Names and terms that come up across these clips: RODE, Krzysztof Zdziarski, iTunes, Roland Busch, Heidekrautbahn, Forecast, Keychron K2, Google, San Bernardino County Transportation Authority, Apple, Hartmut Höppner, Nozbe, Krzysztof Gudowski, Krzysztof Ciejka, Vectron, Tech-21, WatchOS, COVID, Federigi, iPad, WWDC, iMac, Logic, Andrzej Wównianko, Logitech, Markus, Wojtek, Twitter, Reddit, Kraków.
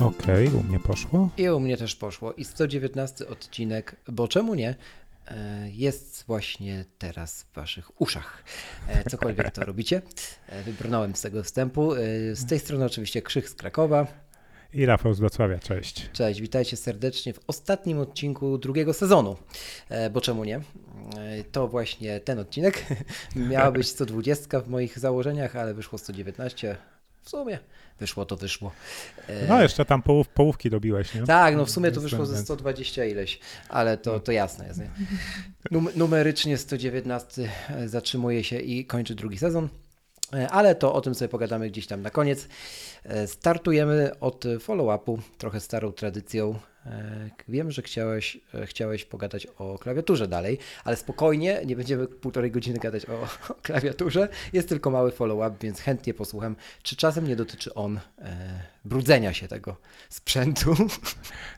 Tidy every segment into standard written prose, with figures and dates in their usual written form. Okej, u mnie poszło. I u mnie też poszło. I 119 odcinek, bo czemu nie, jest właśnie teraz w waszych uszach. Cokolwiek to robicie. Wybrnąłem z tego wstępu. Z tej strony oczywiście Krzych z Krakowa. I Rafał z Wrocławia, cześć. Cześć, witajcie serdecznie w ostatnim odcinku drugiego sezonu, bo czemu nie? To właśnie ten odcinek. Miała być 120 w moich założeniach, ale wyszło 119. W sumie wyszło. No jeszcze tam połówki dobiłeś, nie? Tak, no w sumie to wyszło ze 120 ileś, ale to jasne jest. Nie? Numerycznie 119 zatrzymuje się i kończy drugi sezon, ale to o tym sobie pogadamy gdzieś tam na koniec. Startujemy od follow-upu, trochę starą tradycją. Wiem, że chciałeś pogadać o klawiaturze dalej, ale spokojnie, nie będziemy półtorej godziny gadać o klawiaturze. Jest tylko mały follow-up, więc chętnie posłucham, czy czasem nie dotyczy on brudzenia się tego sprzętu.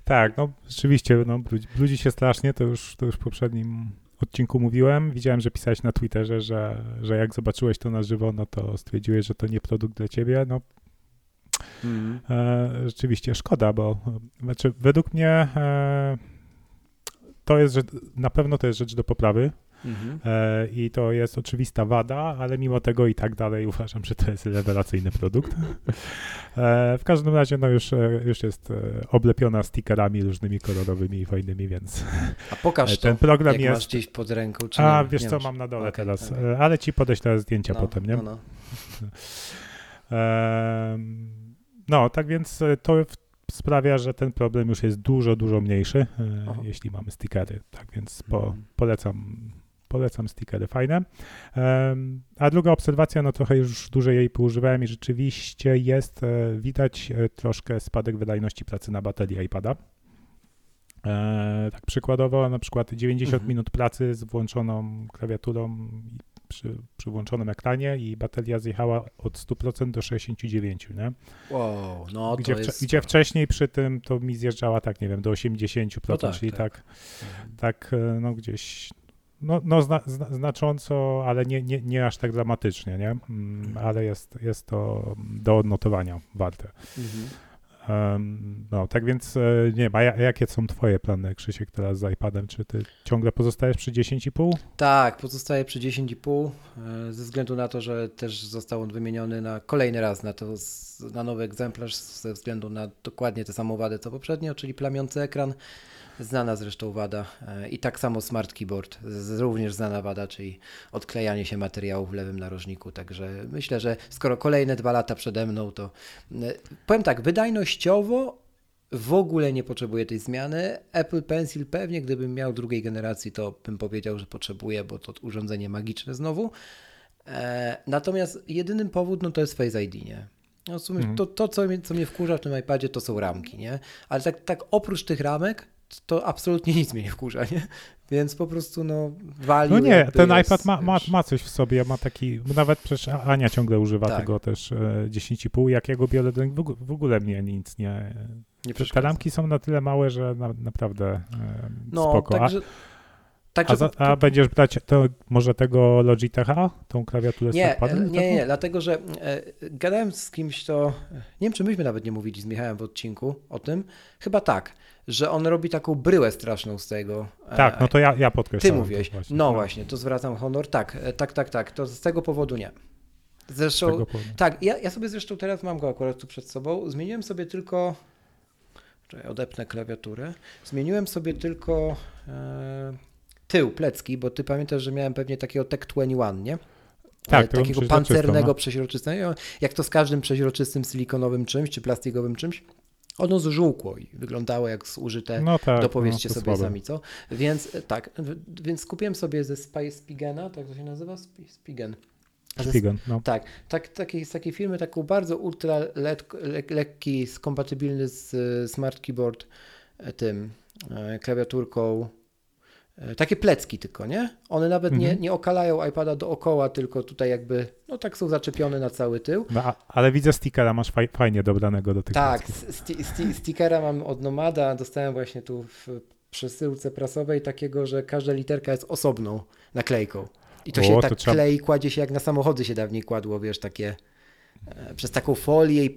Tak, no rzeczywiście, no, brudzi się strasznie, to już w poprzednim odcinku mówiłem. Widziałem, że pisałeś na Twitterze, że jak zobaczyłeś to na żywo, no to stwierdziłeś, że to nie produkt dla ciebie. No. Mm. Rzeczywiście szkoda, bo znaczy według mnie to jest na pewno to jest rzecz do poprawy i to jest oczywista wada, ale mimo tego i tak dalej uważam, że to jest rewelacyjny produkt. W każdym razie no już jest oblepiona stickerami różnymi kolorowymi i fajnymi, więc a pokaż ten program jak jest... masz gdzieś pod ręką. Czy a nie, wiesz nie co, masz. Mam na dole okay, teraz, okay. Ale ci podeślę zdjęcia no, potem, nie? No. No, tak więc to sprawia, że ten problem już jest dużo mniejszy, aha, jeśli mamy stickery. Tak więc polecam stickery, fajne. A druga obserwacja, no trochę już dłużej jej używałem i rzeczywiście jest, widać troszkę spadek wydajności pracy na baterii iPada. Tak przykładowo, na przykład 90 minut pracy z włączoną klawiaturą przy włączonym ekranie i bateria zjechała od 100% do 69%, nie? Wow, no gdzie to jest... Gdzie wcześniej przy tym to mi zjeżdżała tak, nie wiem, do 80%, no tak, czyli tak no gdzieś, no znacząco, ale nie aż tak dramatycznie, nie? Ale jest to do odnotowania warte. No tak więc, nie wiem, a jakie są twoje plany, Krzysiek, teraz z iPadem? Czy ty ciągle pozostajesz przy 10,5? Tak, pozostaję przy 10,5 ze względu na to, że też został on wymieniony na kolejny raz na nowy egzemplarz ze względu na dokładnie tę samą wadę co poprzednio, czyli plamiący ekran, znana zresztą wada i tak samo smart keyboard, również znana wada, czyli odklejanie się materiału w lewym narożniku, także myślę, że skoro kolejne 2 lata przede mną, to powiem tak, wydajnościowo w ogóle nie potrzebuję tej zmiany. Apple Pencil pewnie, gdybym miał drugiej generacji, to bym powiedział, że potrzebuję, bo to urządzenie magiczne znowu. Natomiast jedynym powód, no to jest Face ID, nie? No w sumie to co mnie wkurza w tym iPadzie, to są ramki, nie? Ale tak oprócz tych ramek, to absolutnie nic mnie nie wkurza, nie? Więc po prostu no wali. No nie, ten jest, iPad ma coś w sobie, ma taki, nawet przecież Ania ciągle używa tak. Tego też 10,5, jak ja go biorę, w ogóle mnie nic nie przeszkadza. Te ramki są na tyle małe, że naprawdę spoko. A będziesz brać może tego Logitecha, tą klawiaturę z iPadem? Nie, dlatego że gadałem z kimś, to nie wiem, czy myśmy nawet nie mówili z Michałem w odcinku o tym, chyba tak, że on robi taką bryłę straszną z tego. Tak, no to ja podkreślam. Ty mówiłeś, właśnie. No właśnie, to zwracam honor, tak, to z tego powodu nie. Zresztą, z tego powodu. Tak, ja sobie zresztą teraz mam go akurat tu przed sobą, zmieniłem sobie tylko, odepnę klawiaturę, zmieniłem sobie tylko... tył plecki, bo ty pamiętasz, że miałem pewnie takiego Tech-21, nie? Tak, takiego pancernego, przeźroczystego. Jak to z każdym przeźroczystym silikonowym czymś, czy plastikowym czymś, Ono zżółkło i wyglądało jak zużyte, no tak, dopowiedzcie no sobie słabe. Sami co. Więc tak, więc kupiłem sobie ze Spigena, tak to się nazywa? Spigen. Spigen, no. Tak, z takiej firmy taką bardzo ultra lekki, skompatybilny z smart keyboard tym klawiaturką. Takie plecki tylko, nie? One nawet nie okalają iPada dookoła, tylko tutaj jakby, no tak są zaczepione na cały tył. No, ale widzę stickera, masz fajnie dobranego do tych plecków. Tak, stickera mam od Nomada, dostałem właśnie tu w przesyłce prasowej takiego, że każda literka jest osobną naklejką. I to się tak klei, kładzie się jak na samochody się dawniej kładło, wiesz, takie przez taką folię i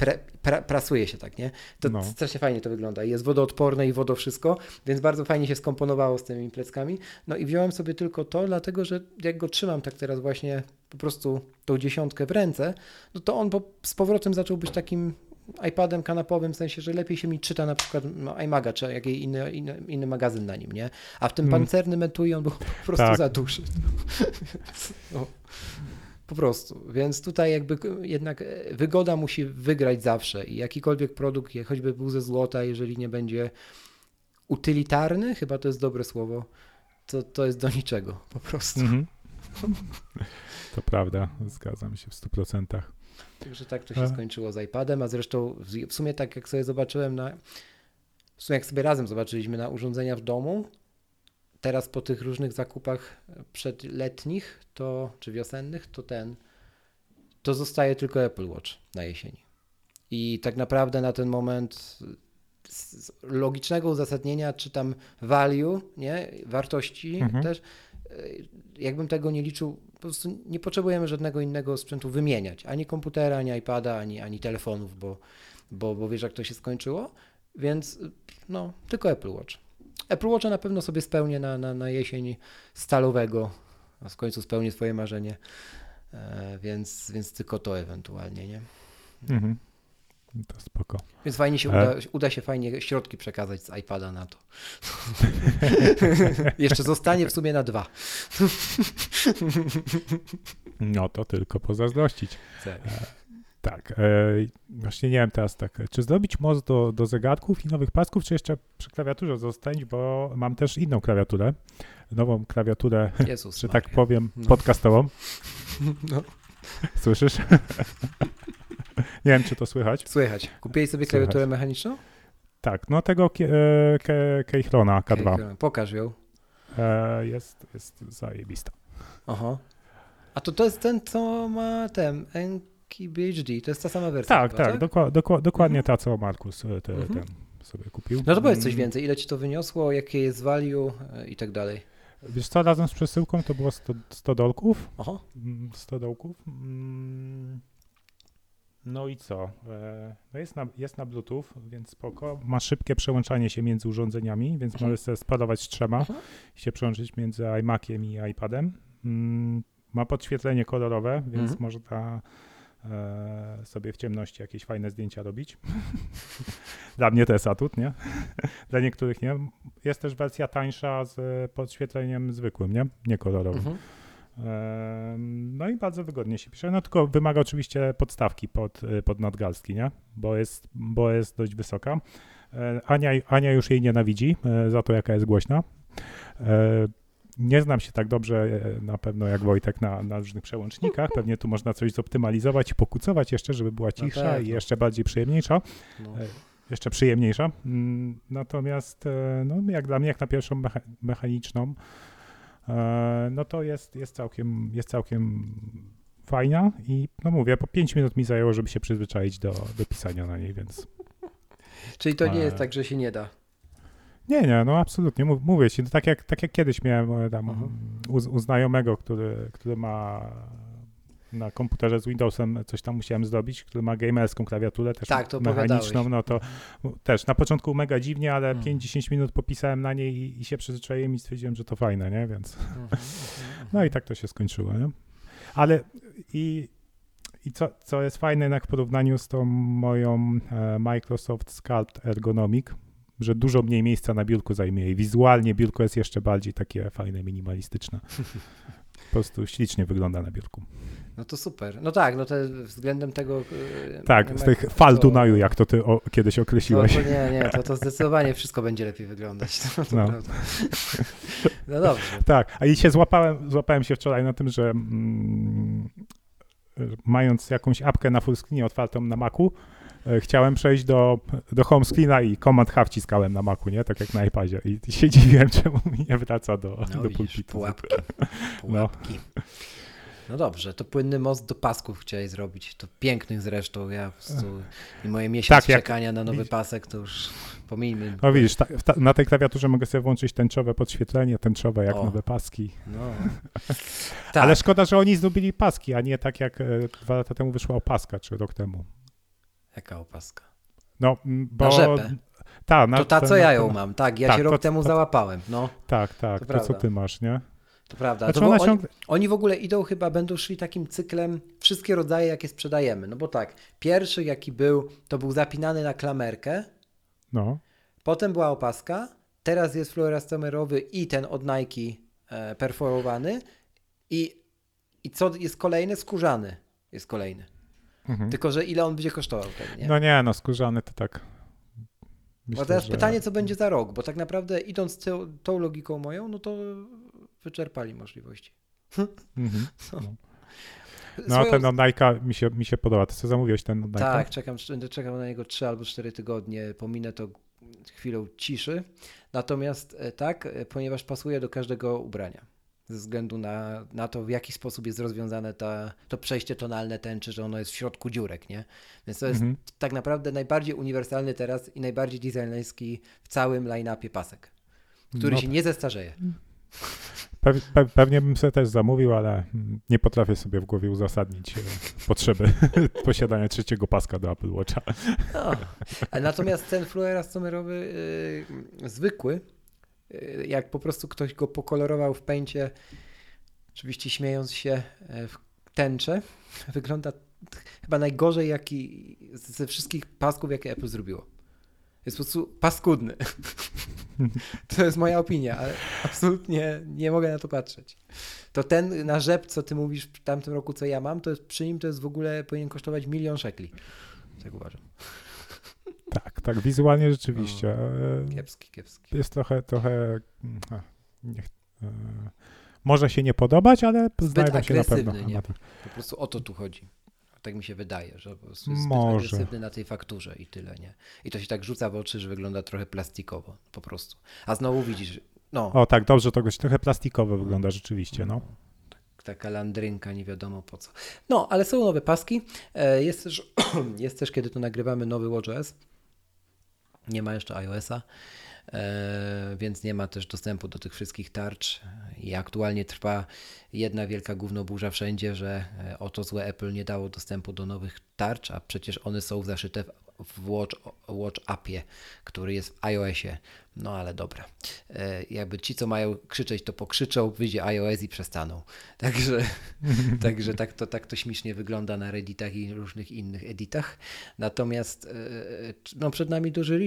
prasuje się tak, nie? To strasznie fajnie to wygląda. Jest wodoodporne i wodo wszystko, więc bardzo fajnie się skomponowało z tymi pleckami. No i wziąłem sobie tylko to, dlatego że jak go trzymam tak teraz właśnie po prostu tą dziesiątkę w ręce, no to on z powrotem zaczął być takim iPadem kanapowym, w sensie, że lepiej się mi czyta na przykład iMaga, czy jakiś inny magazyn na nim, nie? A w tym pancernym etui on był po prostu za duży. No. Po prostu. Więc tutaj jakby jednak wygoda musi wygrać zawsze i jakikolwiek produkt, choćby był ze złota, jeżeli nie będzie utylitarny, chyba to jest dobre słowo, to jest do niczego po prostu. Mm-hmm. To prawda, zgadzam się w 100%. Także tak to się skończyło z iPadem, a zresztą w sumie tak jak sobie zobaczyłem w sumie jak sobie razem zobaczyliśmy na urządzenia w domu, teraz po tych różnych zakupach przedletnich czy wiosennych, to zostaje tylko Apple Watch na jesieni. I tak naprawdę na ten moment z logicznego uzasadnienia czytam value, nie? Wartości też. Jakbym tego nie liczył, po prostu nie potrzebujemy żadnego innego sprzętu wymieniać. Ani komputera, ani iPada, ani telefonów, bo wiesz jak to się skończyło. Więc no, tylko Apple Watch. Apple Watcha na pewno sobie spełnię na jesień stalowego, a w końcu spełnię swoje marzenie, więc tylko to ewentualnie, nie? Mhm. To spoko. Więc fajnie się uda się fajnie środki przekazać z iPada na to. Jeszcze zostanie w sumie na 2. No to tylko pozazdrościć. Tak, właśnie nie wiem teraz tak, czy zrobić most do zegarków i nowych pasków, czy jeszcze przy klawiaturze zostać, bo mam też inną klawiaturę, nową klawiaturę, Jezus, że tak powiem, podcastową. No. Słyszysz? Nie wiem, czy to słychać. Słychać. Kupiłeś sobie klawiaturę mechaniczną? Tak, no tego Keychrona K2. Keychron. Pokaż ją. Jest zajebista. Aha. A to jest ten, co ma ten... BHD, to jest ta sama wersja. Tak, chyba, tak? Dokładnie ta, co Markus ten sobie kupił. No to powiedz coś więcej, ile ci to wyniosło, jakie jest value i tak dalej. Wiesz co, razem z przesyłką to było 100 dolków. Aha. 100 dolków. No i co? No jest na Bluetooth, więc spoko. Ma szybkie przełączanie się między urządzeniami, więc możesz sobie spadować z trzema i się przełączyć między iMaciem i iPadem. Ma podświetlenie kolorowe, więc można sobie w ciemności jakieś fajne zdjęcia robić. Dla mnie to jest atut, nie? Dla niektórych nie. Jest też wersja tańsza z podświetleniem zwykłym, nie? Nie kolorowym. No i bardzo wygodnie się pisze. No tylko wymaga oczywiście podstawki pod nadgarstki, nie? Bo jest dość wysoka. Ania już jej nienawidzi za to, jaka jest głośna. Nie znam się tak dobrze na pewno jak Wojtek na różnych przełącznikach. Pewnie tu można coś zoptymalizować i pokucować jeszcze, żeby była cichsza i jeszcze bardziej przyjemniejsza. No. Jeszcze przyjemniejsza. Natomiast no, jak dla mnie, jak na pierwszą mechaniczną, no to jest całkiem fajna i no mówię, po 5 minut mi zajęło, żeby się przyzwyczaić do pisania na niej, więc. Czyli to nie jest tak, że się nie da. Nie, no absolutnie, mówię ci, no tak jak kiedyś miałem tam u znajomego, który ma na komputerze z Windowsem, coś tam musiałem zrobić, który ma gamerską klawiaturę, też tak, to mechaniczną, no to też na początku mega dziwnie, ale 5-10 minut popisałem na niej i się przyzwyczaiłem i stwierdziłem, że to fajne, nie, więc no i tak to się skończyło, nie? Ale i co jest fajne jednak w porównaniu z tą moją Microsoft Sculpt Ergonomic, że dużo mniej miejsca na biurku zajmie i wizualnie biurko jest jeszcze bardziej takie fajne, minimalistyczne. po prostu ślicznie wygląda na biurku. No to super. No tak, no to względem tego... Tak, z tych fal Dunaju, jak to ty kiedyś określiłeś. No, to zdecydowanie wszystko będzie lepiej wyglądać. No. Prawda. No dobrze. Tak, a i się złapałem się wczoraj na tym, że mając jakąś apkę na fullscreenie otwartą na Macu, chciałem przejść do home screena i Command H wciskałem na Macu, nie? Tak jak na iPadzie. I się dziwiłem, czemu mi nie wraca do pulpitu. Pułapki. No dobrze, to płynny most do pasków chciałeś zrobić, to pięknych zresztą, ja po prostu i moje miesiąc czekania na nowy pasek to już pomijmy. No widzisz, na tej klawiaturze mogę sobie włączyć tęczowe podświetlenie, tęczowe jak nowe paski. No. Tak. Ale szkoda, że oni zrobili paski, a nie tak jak 2 lata temu wyszła opaska, czy rok temu. Jaka opaska? No, bo... Na rzepę. Ja ją mam, tak, się rok temu załapałem. No. Tak, to co ty masz, nie? To prawda, znaczy oni w ogóle idą chyba, będą szli takim cyklem wszystkie rodzaje, jakie sprzedajemy. No bo tak, pierwszy jaki był, to był zapinany na klamerkę, potem była opaska, teraz jest fluorescemerowy i ten od Nike perforowany i co jest kolejny? Skórzany jest kolejny. Mhm. Tylko, że ile on będzie kosztował? Ten, nie? No skórzany to tak... Myślę, teraz pytanie, co będzie za rok, bo tak naprawdę idąc tą logiką moją, no to... wyczerpali możliwości. Mm-hmm. Ten od Nike'a mi się podoba. Ty co zamówiłeś ten od Nike'a? Tak, czekam na niego 3 albo 4 tygodnie. Pominę to chwilą ciszy. Natomiast tak, ponieważ pasuje do każdego ubrania. Ze względu na to, w jaki sposób jest rozwiązane to przejście tonalne tęczy, że ono jest w środku dziurek, nie? Więc to jest tak naprawdę najbardziej uniwersalny teraz i najbardziej designerski w całym line-upie pasek, który się nie zestarzeje. Pewnie bym sobie też zamówił, ale nie potrafię sobie w głowie uzasadnić potrzeby posiadania 3 paska do Apple Watcha. Natomiast ten fluorescemerowy zwykły, jak po prostu ktoś go pokolorował w pęcie, oczywiście śmiejąc się w tęczę, wygląda chyba najgorzej jaki ze wszystkich pasków, jakie Apple zrobiło. Jest po prostu paskudny. To jest moja opinia, ale absolutnie nie mogę na to patrzeć. To ten na rzep, co ty mówisz w tamtym roku, co ja mam, to jest, przy nim to jest w ogóle, powinien kosztować 1 000 000 szekli. Tak uważam. Tak, wizualnie rzeczywiście. Kiepski. Jest trochę może się nie podobać, ale znajdą się na pewno. Nie? Po prostu o to tu chodzi. Tak mi się wydaje, że po prostu jest zbyt agresywny na tej fakturze i tyle, nie? I to się tak rzuca w oczy, że wygląda trochę plastikowo po prostu. A znowu widzisz, O tak, dobrze, to trochę plastikowo wygląda rzeczywiście, Taka landrynka, nie wiadomo po co. No, ale są nowe paski. Jest też kiedy to nagrywamy, nowy WatchOS. Nie ma jeszcze iOS-a, więc nie ma też dostępu do tych wszystkich tarcz i aktualnie trwa jedna wielka gównoburza wszędzie, że oto złe Apple nie dało dostępu do nowych tarcz, a przecież one są zaszyte w Watch Appie, który jest w iOSie. No ale dobra. Jakby ci, co mają krzyczeć, to pokrzyczą, wyjdzie iOS i przestaną. Także tak to śmiesznie wygląda na Redditach i różnych innych editach. Natomiast przed nami duży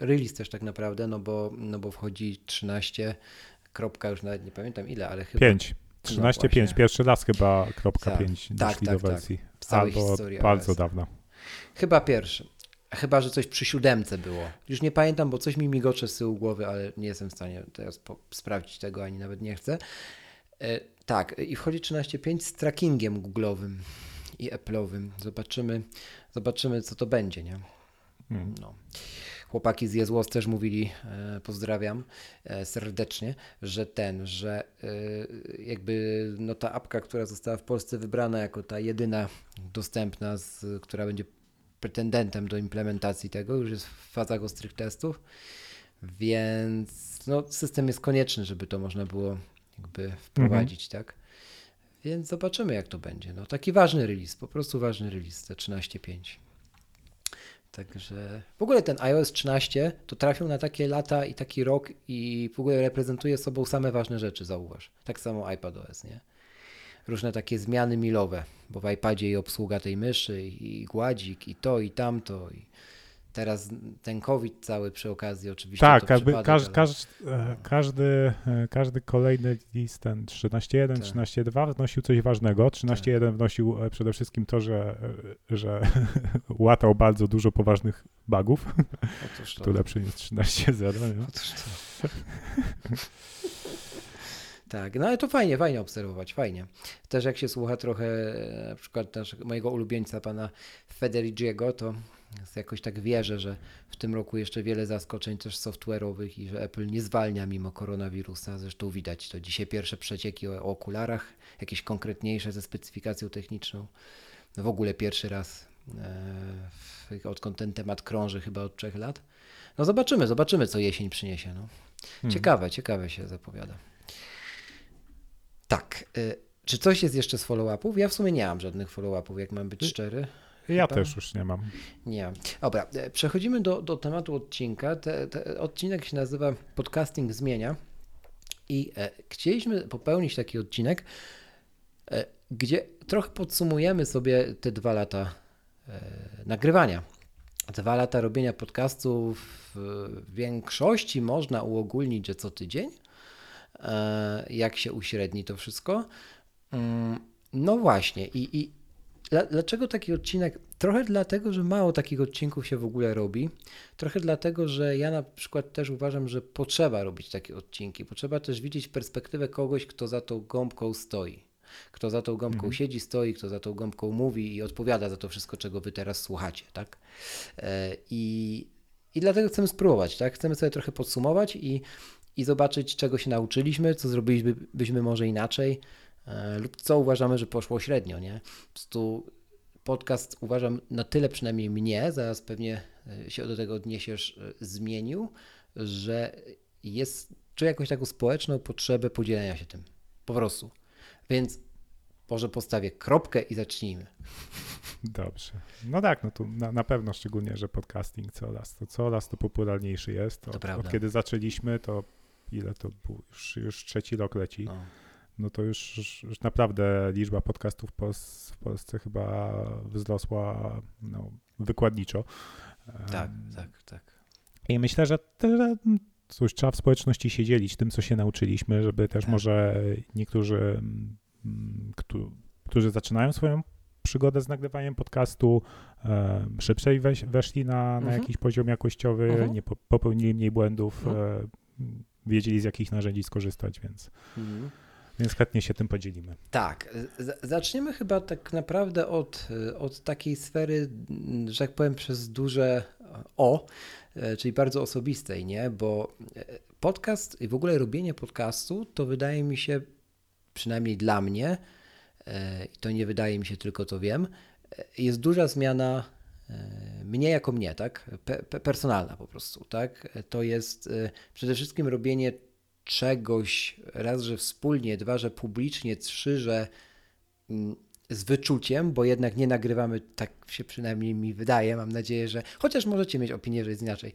release też tak naprawdę, bo wchodzi 13 kropka, już nawet nie pamiętam ile, ale chyba... 5. 13.5. Pierwszy raz chyba kropka 5 doszli do wersji. Albo bardzo dawno. Chyba pierwszy. Chyba, że coś przy 7 było. Już nie pamiętam, bo coś mi migocze z tyłu głowy, ale nie jestem w stanie teraz sprawdzić tego, ani nawet nie chcę. I wchodzi 13.5 z trackingiem Google'owym i Apple'owym. Zobaczymy, co to będzie, nie? No. Chłopaki z Jezłos też mówili, pozdrawiam serdecznie, że ta apka, która została w Polsce wybrana jako ta jedyna dostępna, która będzie pretendentem do implementacji tego, już jest w fazach ostrych testów, więc system jest konieczny, żeby to można było wprowadzić, tak? Więc zobaczymy, jak to będzie. Taki ważny release, po prostu ważny release, te 13.5. Także w ogóle ten iOS 13 to trafił na takie lata i taki rok i w ogóle reprezentuje sobą same ważne rzeczy, zauważ. Tak samo iPadOS, nie? Różne takie zmiany milowe, bo w iPadzie i obsługa tej myszy i gładzik i to i tamto i Teraz ten COVID cały przy okazji oczywiście. Tak, to każdy kolejny list, ten 13.1, 13.2 wnosił coś ważnego. 13.1 wnosił przede wszystkim to, że łatał bardzo dużo poważnych bugów. Otóż to. Tu lepszy niż 13.0. Otóż to. Tak, no ale to fajnie obserwować, fajnie. Też jak się słucha trochę na przykład mojego ulubieńca, pana Federigiego, to jakoś tak wierzę, że w tym roku jeszcze wiele zaskoczeń też software'owych i że Apple nie zwalnia mimo koronawirusa. Zresztą widać to dzisiaj pierwsze przecieki o okularach, jakieś konkretniejsze ze specyfikacją techniczną. W ogóle pierwszy raz, odkąd ten temat krąży chyba od 3 lat. No zobaczymy co jesień przyniesie. No. Ciekawe się zapowiada. Tak. Czy coś jest jeszcze z follow-upów? Ja w sumie nie mam żadnych follow-upów, jak mam być szczery. Ja też już nie mam. Nie. Dobra, przechodzimy do tematu odcinka. Odcinek się nazywa Podcasting Zmienia i chcieliśmy popełnić taki odcinek, gdzie trochę podsumujemy sobie te 2 lata nagrywania. 2 lata robienia podcastów w większości można uogólnić, że co tydzień. Jak się uśredni to wszystko. No właśnie. I dlaczego taki odcinek? Trochę dlatego, że mało takich odcinków się w ogóle robi. Trochę dlatego, że ja na przykład też uważam, że potrzeba robić takie odcinki. Potrzeba też widzieć perspektywę kogoś, kto za tą gąbką stoi. Kto za tą gąbką siedzi, stoi, kto za tą gąbką mówi i odpowiada za to wszystko, czego wy teraz słuchacie, tak? I dlatego chcemy spróbować, tak? Chcemy sobie trochę podsumować i zobaczyć, czego się nauczyliśmy, co zrobilibyśmy może inaczej lub co uważamy, że poszło średnio, nie? Po prostu podcast, uważam, na tyle przynajmniej mnie, zaraz pewnie się do tego odniesiesz, zmienił, że czuję jakąś taką społeczną potrzebę podzielenia się tym, po prostu. Więc może postawię kropkę i zacznijmy. Dobrze. No tak, no tu na pewno, szczególnie, że podcasting coraz to popularniejszy jest. Od kiedy zaczęliśmy, to ile to było? Już 3. rok leci. No, to już naprawdę liczba podcastów w Polsce chyba wzrosła wykładniczo. Tak. I myślę, że cóż, trzeba w społeczności się dzielić tym, co się nauczyliśmy, żeby też może niektórzy, którzy zaczynają swoją przygodę z nagrywaniem podcastu, szybciej weszli na jakiś poziom jakościowy, nie popełnili mniej błędów, wiedzieli, z jakich narzędzi skorzystać, więc chętnie się tym podzielimy. Tak, zaczniemy chyba tak naprawdę od takiej sfery, że jak powiem, przez duże O, czyli bardzo osobistej, nie? Bo podcast i w ogóle robienie podcastu to wydaje mi się, przynajmniej dla mnie, i to nie wydaje mi się, tylko to wiem, jest duża zmiana mnie jako mnie, tak? Personalna po prostu, tak? To jest przede wszystkim robienie czegoś, raz, że wspólnie, 2, że publicznie, 3, że z wyczuciem, bo jednak nie nagrywamy, tak się przynajmniej mi wydaje, mam nadzieję, że chociaż możecie mieć opinię, że jest inaczej,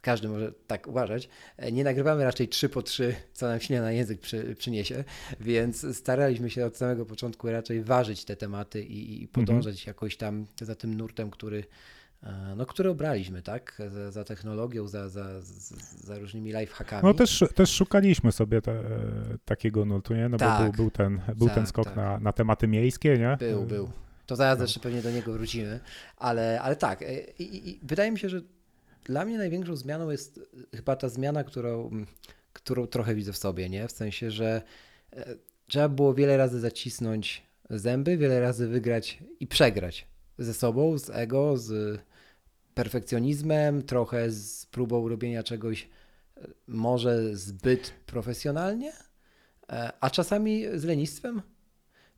każdy może tak uważać, nie nagrywamy raczej 3 po 3, co nam ślina na język przyniesie, więc staraliśmy się od samego początku raczej ważyć te tematy i podążać jakoś tam za tym nurtem, który obraliśmy, tak? Za technologią, za różnymi lifehackami. No też szukaliśmy sobie takiego nurtu, nie? No tak, bo był ten skok na tematy miejskie, nie? Był. To zaraz jeszcze pewnie do niego wrócimy, ale tak. I wydaje mi się, że dla mnie największą zmianą jest chyba ta zmiana, którą trochę widzę w sobie, nie? W sensie, że trzeba było wiele razy zacisnąć zęby, wiele razy wygrać i przegrać ze sobą, z ego, z perfekcjonizmem, trochę z próbą robienia czegoś może zbyt profesjonalnie, a czasami z lenistwem.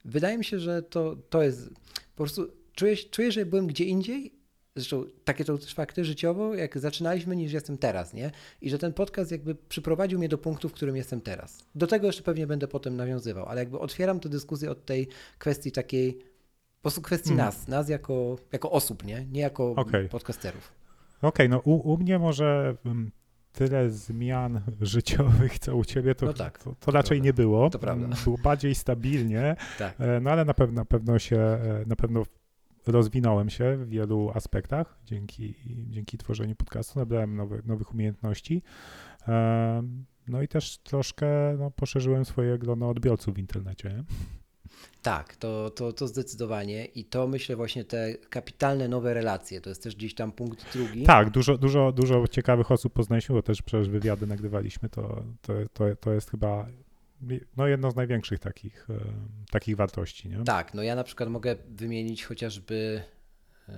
Wydaje mi się, że to jest po prostu, czuję, że byłem gdzie indziej. Zresztą takie to też fakty życiowo, jak zaczynaliśmy, niż jestem teraz, nie? I że ten podcast jakby przyprowadził mnie do punktu, w którym jestem teraz. Do tego jeszcze pewnie będę potem nawiązywał, ale jakby otwieram tę dyskusję od tej kwestii takiej, po prostu kwestii nas jako osób, nie? Nie jako podcasterów. Okej, no u mnie może tyle zmian życiowych, co u ciebie, to raczej prawda. Nie było. To prawda. Było bardziej stabilnie, tak. No ale na pewno rozwinąłem się w wielu aspektach dzięki tworzeniu podcastu, nabrałem nowych umiejętności. No i też troszkę poszerzyłem swoje grono odbiorców w internecie. Nie? Tak, to zdecydowanie i to myślę właśnie te kapitalne nowe relacje, to jest też gdzieś tam punkt drugi. Tak, dużo ciekawych osób poznaliśmy, bo też przecież wywiady nagrywaliśmy, to jest chyba jedno z największych takich wartości. Nie? Tak, ja na przykład mogę wymienić chociażby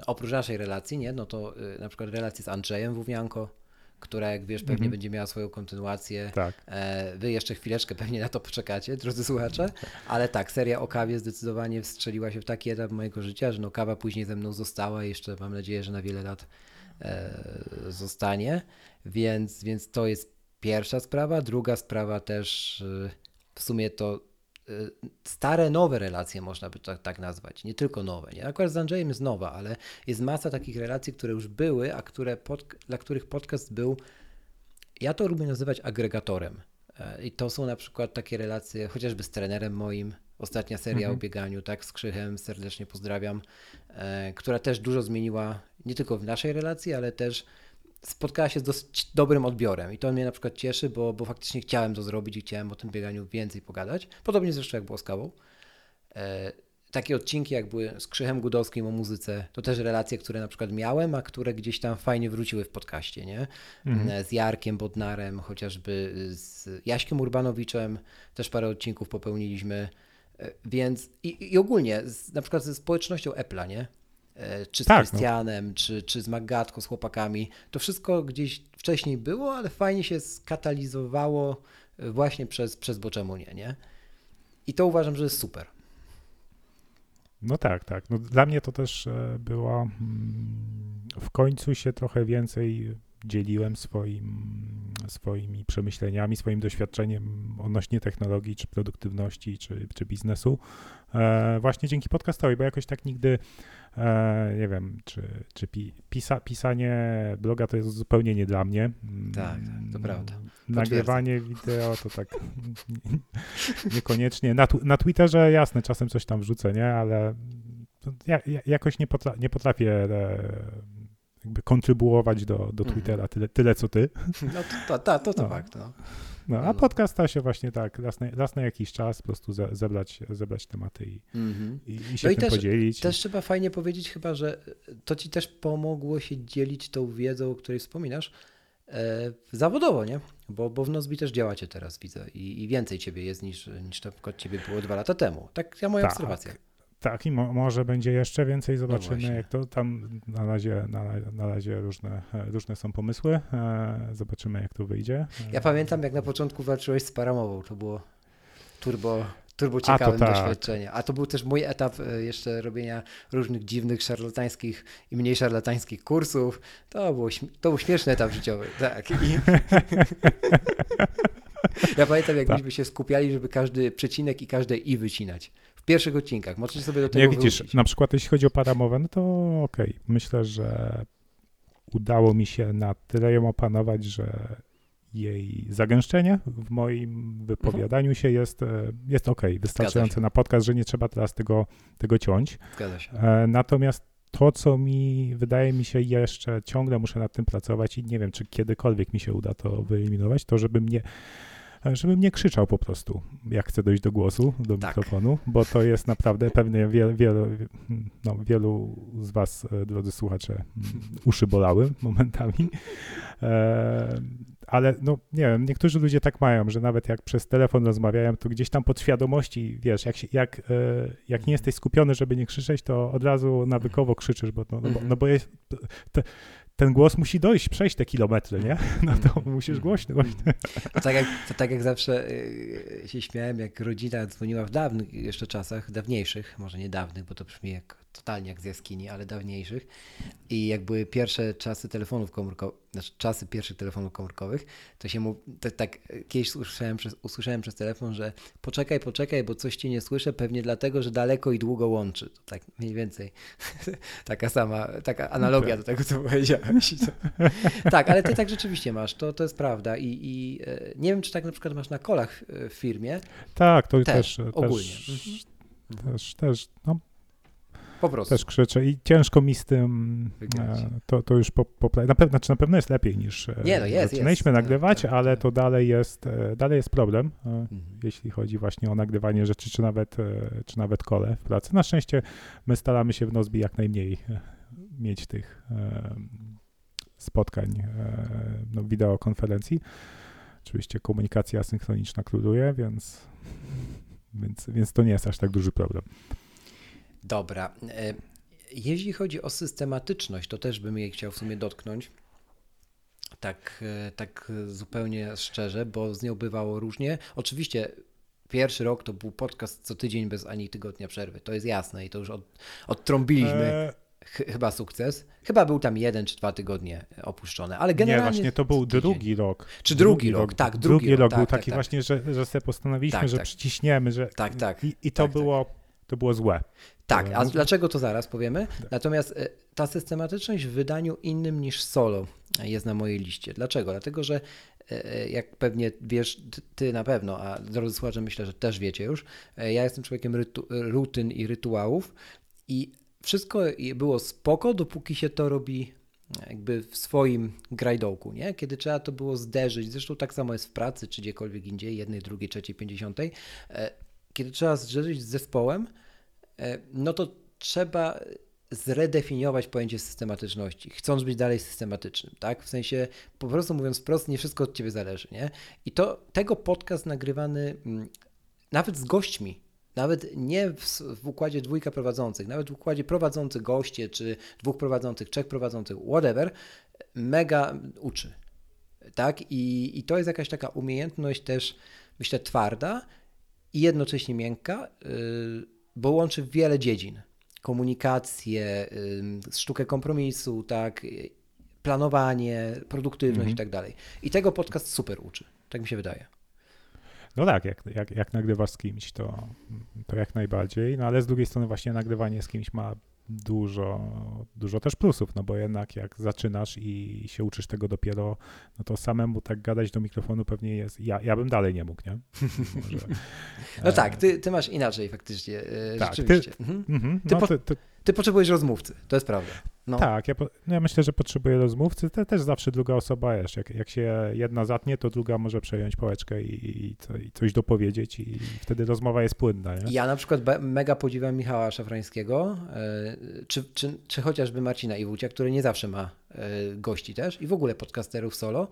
oprócz naszej relacji, to na przykład relacje z Andrzejem Wównianko, która jak wiesz pewnie będzie miała swoją kontynuację. Tak. Wy jeszcze chwileczkę pewnie na to poczekacie, drodzy słuchacze, ale tak, seria o kawie zdecydowanie wstrzeliła się w taki etap mojego życia, że kawa później ze mną została i jeszcze mam nadzieję, że na wiele lat zostanie, więc to jest pierwsza sprawa. Druga sprawa też w sumie to stare, nowe relacje można by tak nazwać, nie tylko nowe. Nie? Akurat z Andrzejem jest nowa, ale jest masa takich relacji, które już były, a dla których podcast był, ja to lubię nazywać agregatorem. I to są na przykład takie relacje, chociażby z trenerem moim, ostatnia seria o bieganiu, tak, z Krzychem, serdecznie pozdrawiam, która też dużo zmieniła, nie tylko w naszej relacji, ale też spotkała się z dosyć dobrym odbiorem i to mnie na przykład cieszy, bo faktycznie chciałem to zrobić i chciałem o tym bieganiu więcej pogadać. Podobnie zresztą jak było z kawą. Takie odcinki jak były z Krzychem Gudowskim o muzyce, to też relacje, które na przykład miałem, a które gdzieś tam fajnie wróciły w podcaście, nie? Z Jarkiem Bodnarem, chociażby z Jaśkiem Urbanowiczem, też parę odcinków popełniliśmy, więc i ogólnie na przykład ze społecznością Apple'a, nie? Czy z Krystianem, czy z Magadko, z chłopakami. To wszystko gdzieś wcześniej było, ale fajnie się skatalizowało właśnie przez bo czemu nie? I to uważam, że jest super. No tak. Dla mnie to też było, w końcu się trochę więcej dzieliłem swoimi przemyśleniami, swoim doświadczeniem odnośnie technologii, czy produktywności, czy biznesu. Właśnie dzięki podcastowi, bo jakoś tak nigdy, nie wiem, czy pisanie bloga to jest zupełnie nie dla mnie. Tak, to prawda. Nagrywanie wideo to tak niekoniecznie. Na Twitterze jasne, czasem coś tam wrzucę, nie? Ale jakoś nie potrafię jakby kontrybuować do Twittera tyle co ty. To fakt. A podcast się właśnie tak raz na jakiś czas po prostu zebrać tematy i się tym podzielić. Też trzeba fajnie powiedzieć chyba, że to ci też pomogło się dzielić tą wiedzą, o której wspominasz, zawodowo, nie? Bo w Nozbe też działacie teraz, widzę, i więcej ciebie jest niż na przykład ciebie było 2 lata temu. Taka moja obserwacja. Tak, i może będzie jeszcze więcej, zobaczymy jak to tam na razie różne są pomysły, zobaczymy jak to wyjdzie. Ja pamiętam jak na początku walczyłeś z Paramową, to było turbo ciekawym doświadczenie, a to był też mój etap jeszcze robienia różnych dziwnych szarlatańskich i mniej szarlatańskich kursów, to był śmieszny etap życiowy, tak. Ja pamiętam jak myśmy się skupiali, żeby każdy przecinek i każde i wycinać. W pierwszych odcinkach. Możecie sobie do tego wrócić. Widzisz, na przykład jeśli chodzi o Paramowę, no to okej. Myślę, że udało mi się na tyle ją opanować, że jej zagęszczenie w moim wypowiadaniu się jest okej. Wystarczające na podcast, że nie trzeba teraz tego ciąć. Zgadza się. Natomiast to, co wydaje mi się jeszcze ciągle muszę nad tym pracować i nie wiem, czy kiedykolwiek mi się uda to wyeliminować, to żebym nie krzyczał po prostu, jak chcę dojść do głosu, do mikrofonu, bo to jest naprawdę pewnie wielu z was, drodzy słuchacze, uszy bolały momentami, ale nie wiem, niektórzy ludzie tak mają, że nawet jak przez telefon rozmawiają, to gdzieś tam podświadomości, wiesz, jak nie jesteś skupiony, żeby nie krzyczeć, to od razu nawykowo krzyczysz, bo jest... Ten głos musi przejść te kilometry, nie? To musisz głośno. Tak jak zawsze się śmiałem, jak rodzina dzwoniła w dawnych jeszcze czasach, dawniejszych, może nie dawnych, bo to brzmi totalnie jak z jaskini, ale dawniejszych. I jak były pierwsze czasy telefonów komórkowych, czasy pierwszych telefonów komórkowych, to się tak kiedyś usłyszałem przez telefon, że poczekaj, bo coś cię nie słyszę, pewnie dlatego, że daleko i długo łączy. To tak mniej więcej taka analogia do tego, co powiedziałeś. Tak, ale ty tak rzeczywiście masz, to jest prawda. I nie wiem, czy tak na przykład masz na kolach w firmie. Tak, to też ogólnie. Też Po prostu. Też krzyczę i ciężko mi z tym to już poprawić. Na pewno jest lepiej niż zaczynaliśmy nagrywać, tak, ale to dalej jest problem, jeśli chodzi właśnie o nagrywanie rzeczy, czy nawet kole w pracy. Na szczęście my staramy się w Nozbe jak najmniej mieć tych spotkań, wideokonferencji. Oczywiście komunikacja asynchroniczna króluje, więc to nie jest aż tak duży problem. Dobra. Jeśli chodzi o systematyczność, to też bym jej chciał w sumie dotknąć tak zupełnie szczerze, bo z nią bywało różnie. Oczywiście pierwszy rok to był podcast co tydzień bez ani tygodnia przerwy. To jest jasne i to już odtrąbiliśmy. Chyba sukces. Chyba był tam 1 czy 2 tygodnie opuszczone, ale generalnie... Nie, właśnie to był drugi rok. Czy drugi rok, tak. Drugi rok tak, był tak, taki tak, właśnie, że sobie postanowiliśmy, tak, że tak, przyciśniemy, że... Tak, tak. I to tak, było... Tak. To było złe. Tak, a dlaczego to zaraz powiemy. Tak. Natomiast ta systematyczność w wydaniu innym niż solo jest na mojej liście. Dlaczego? Dlatego, że jak pewnie wiesz, ty na pewno, a drodzy słuchacze myślę, że też wiecie już, ja jestem człowiekiem rutyn i rytuałów i wszystko było spoko, dopóki się to robi jakby w swoim grajdołku, nie? Kiedy trzeba to było zderzyć. Zresztą tak samo jest w pracy czy gdziekolwiek indziej, 1., 2., 3., 50. Kiedy trzeba zderzyć z zespołem, no to trzeba zredefiniować pojęcie systematyczności, chcąc być dalej systematycznym, tak? W sensie, po prostu mówiąc wprost, nie wszystko od ciebie zależy, nie? I to tego podcast nagrywany nawet z gośćmi, nawet nie w układzie dwójka prowadzących, nawet w układzie prowadzący goście, czy 2 prowadzących, 3 prowadzących, whatever, mega uczy, tak? I to jest jakaś taka umiejętność też, myślę, twarda, i jednocześnie miękka, bo łączy wiele dziedzin. Komunikację, sztukę kompromisu, tak, planowanie, produktywność i tak dalej. I tego podcast super uczy, tak mi się wydaje. No tak, jak nagrywasz z kimś, to jak najbardziej, no ale z drugiej strony właśnie nagrywanie z kimś ma dużo też plusów, no bo jednak jak zaczynasz i się uczysz tego dopiero, no to samemu tak gadać do mikrofonu pewnie jest, ja bym dalej nie mógł, nie? Może. No tak, ty masz inaczej faktycznie, tak, rzeczywiście. Ty potrzebujesz rozmówcy, to jest prawda. No. Tak, ja myślę, że potrzebuję rozmówcy, też zawsze druga osoba, wiesz, jak się jedna zatnie, to druga może przejąć pałeczkę i coś dopowiedzieć i wtedy rozmowa jest płynna. Nie? Ja na przykład mega podziwiam Michała Szafrańskiego, czy chociażby Marcina Iwucia, który nie zawsze ma gości też i w ogóle podcasterów solo,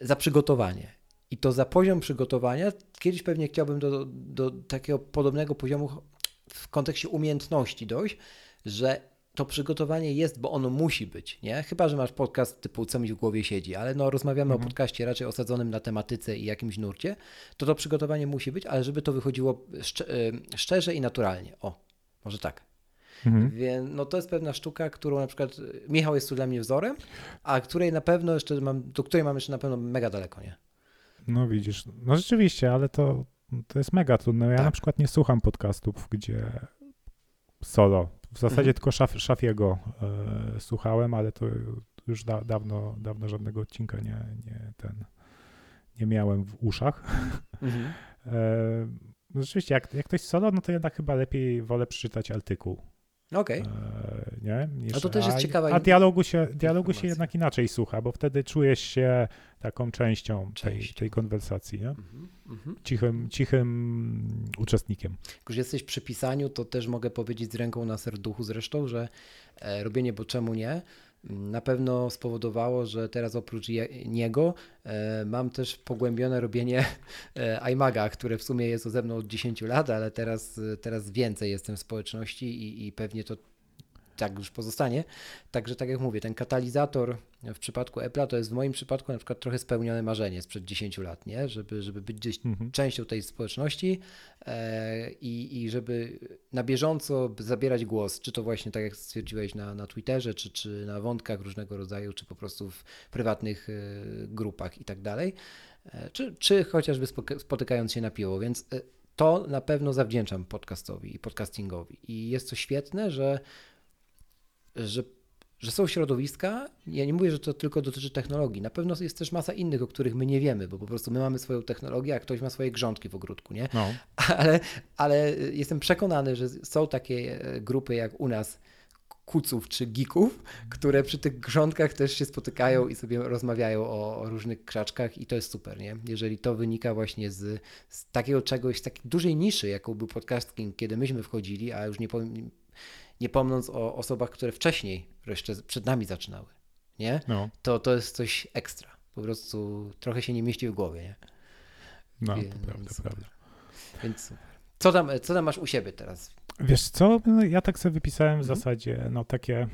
za przygotowanie. I to za poziom przygotowania, kiedyś pewnie chciałbym do takiego podobnego poziomu w kontekście umiejętności dojść, że to przygotowanie jest, bo ono musi być, nie? Chyba że masz podcast typu co mi w głowie siedzi, ale no rozmawiamy o podcaście raczej osadzonym na tematyce i jakimś nurcie, to przygotowanie musi być, ale żeby to wychodziło szczerze i naturalnie. O, może tak. Więc no to jest pewna sztuka, którą na przykład Michał jest tu dla mnie wzorem, a której na pewno jeszcze mam jeszcze mega daleko, nie? No widzisz, no rzeczywiście, ale to jest mega trudne. Ja na przykład nie słucham podcastów, gdzie solo. W zasadzie tylko Szafiego słuchałem, ale to już dawno żadnego odcinka nie miałem w uszach. Rzeczywiście, jak ktoś solo, no to jednak chyba lepiej wolę przeczytać artykuł. Okej. Nie? Niż, to też jest ciekawe. A dialogu się jednak inaczej słucha, bo wtedy czujesz się taką częścią. Tej konwersacji, nie? Cichym uczestnikiem. Jak już jesteś przy pisaniu, to też mogę powiedzieć z ręką na serduchu zresztą, że robienie bo czemu nie, na pewno spowodowało, że teraz oprócz niego mam też pogłębione robienie iMaga, które w sumie jest ze mną od 10 lat, ale teraz więcej jestem w społeczności i pewnie to tak już pozostanie. Także tak jak mówię, ten katalizator w przypadku Apple'a to jest w moim przypadku na przykład trochę spełnione marzenie sprzed 10 lat, nie? Żeby być gdzieś częścią tej społeczności i żeby na bieżąco zabierać głos, czy to właśnie tak jak stwierdziłeś na Twitterze, czy na wątkach różnego rodzaju, czy po prostu w prywatnych grupach i tak dalej, czy chociażby spotykając się na piwo, więc to na pewno zawdzięczam podcastowi i podcastingowi i jest to świetne, że że są środowiska, ja nie mówię, że to tylko dotyczy technologii, na pewno jest też masa innych, o których my nie wiemy, bo po prostu my mamy swoją technologię, a ktoś ma swoje grządki w ogródku, nie? No. Ale jestem przekonany, że są takie grupy jak u nas, kuców czy geeków, które przy tych grządkach też się spotykają i sobie rozmawiają o różnych krzaczkach i to jest super, nie? Jeżeli to wynika właśnie z takiego czegoś, z takiej dużej niszy, jaką był podcasting, kiedy myśmy wchodzili, a już nie pomnąc o osobach, które wcześniej jeszcze przed nami zaczynały, nie? No. To jest coś ekstra. Po prostu trochę się nie mieści w głowie, nie? No, to prawda, prawda. Więc co tam masz u siebie teraz? Wiesz co, ja tak sobie wypisałem w zasadzie, no takie,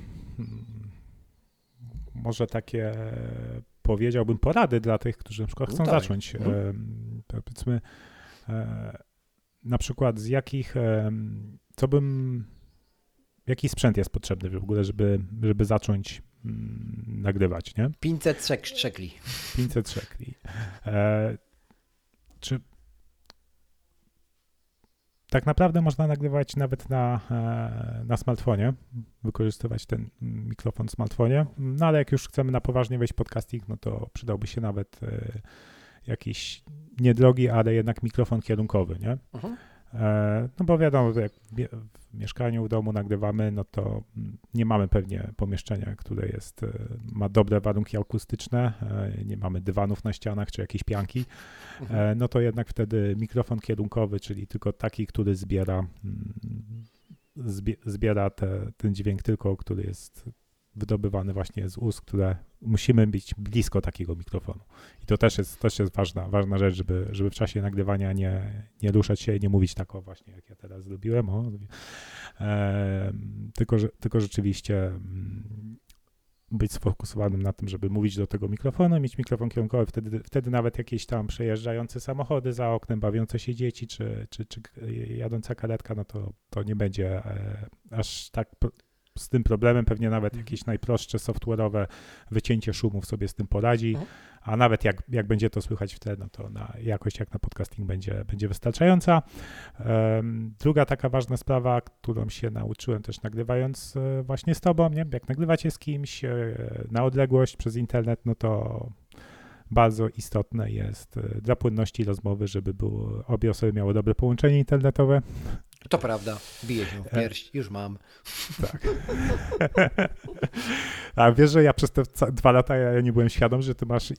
może takie, powiedziałbym, porady dla tych, którzy na przykład chcą zacząć, powiedzmy, na przykład z jakich, jaki sprzęt jest potrzebny w ogóle, żeby zacząć nagrywać, nie? 500 szczekli. 500 szczekli. Czy tak naprawdę można nagrywać nawet na smartfonie, wykorzystywać ten mikrofon w smartfonie, no ale jak już chcemy na poważnie wejść w podcasting, no to przydałby się nawet jakiś niedrogi, ale jednak mikrofon kierunkowy, nie? Uh-huh. No bo wiadomo, że jak w mieszkaniu, w domu nagrywamy, no to nie mamy pewnie pomieszczenia, które ma dobre warunki akustyczne, nie mamy dywanów na ścianach czy jakiejś pianki, no to jednak wtedy mikrofon kierunkowy, czyli tylko taki, który zbiera ten dźwięk tylko, który jest wydobywany właśnie z ust, które musimy być blisko takiego mikrofonu. I to też jest ważna rzecz, żeby w czasie nagrywania nie ruszać się i nie mówić tak, o właśnie jak ja teraz zrobiłem, tylko rzeczywiście być sfokusowanym na tym, żeby mówić do tego mikrofonu, mieć mikrofon kierunkowy, wtedy nawet jakieś tam przejeżdżające samochody za oknem, bawiące się dzieci, czy jadąca karetka, no to nie będzie aż tak z tym problemem, pewnie nawet jakieś najprostsze software'owe wycięcie szumów sobie z tym poradzi, a nawet jak będzie to słychać w tle, no to jakość jak na podcasting będzie wystarczająca. Druga taka ważna sprawa, którą się nauczyłem też nagrywając właśnie z tobą, nie? Jak nagrywacie z kimś na odległość przez internet, no to bardzo istotne jest dla płynności rozmowy, żeby obie osoby miały dobre połączenie internetowe. To prawda, bije się w pierś, już mam. Tak. A wiesz, że ja przez te 2 lata ja nie byłem świadom, że ty masz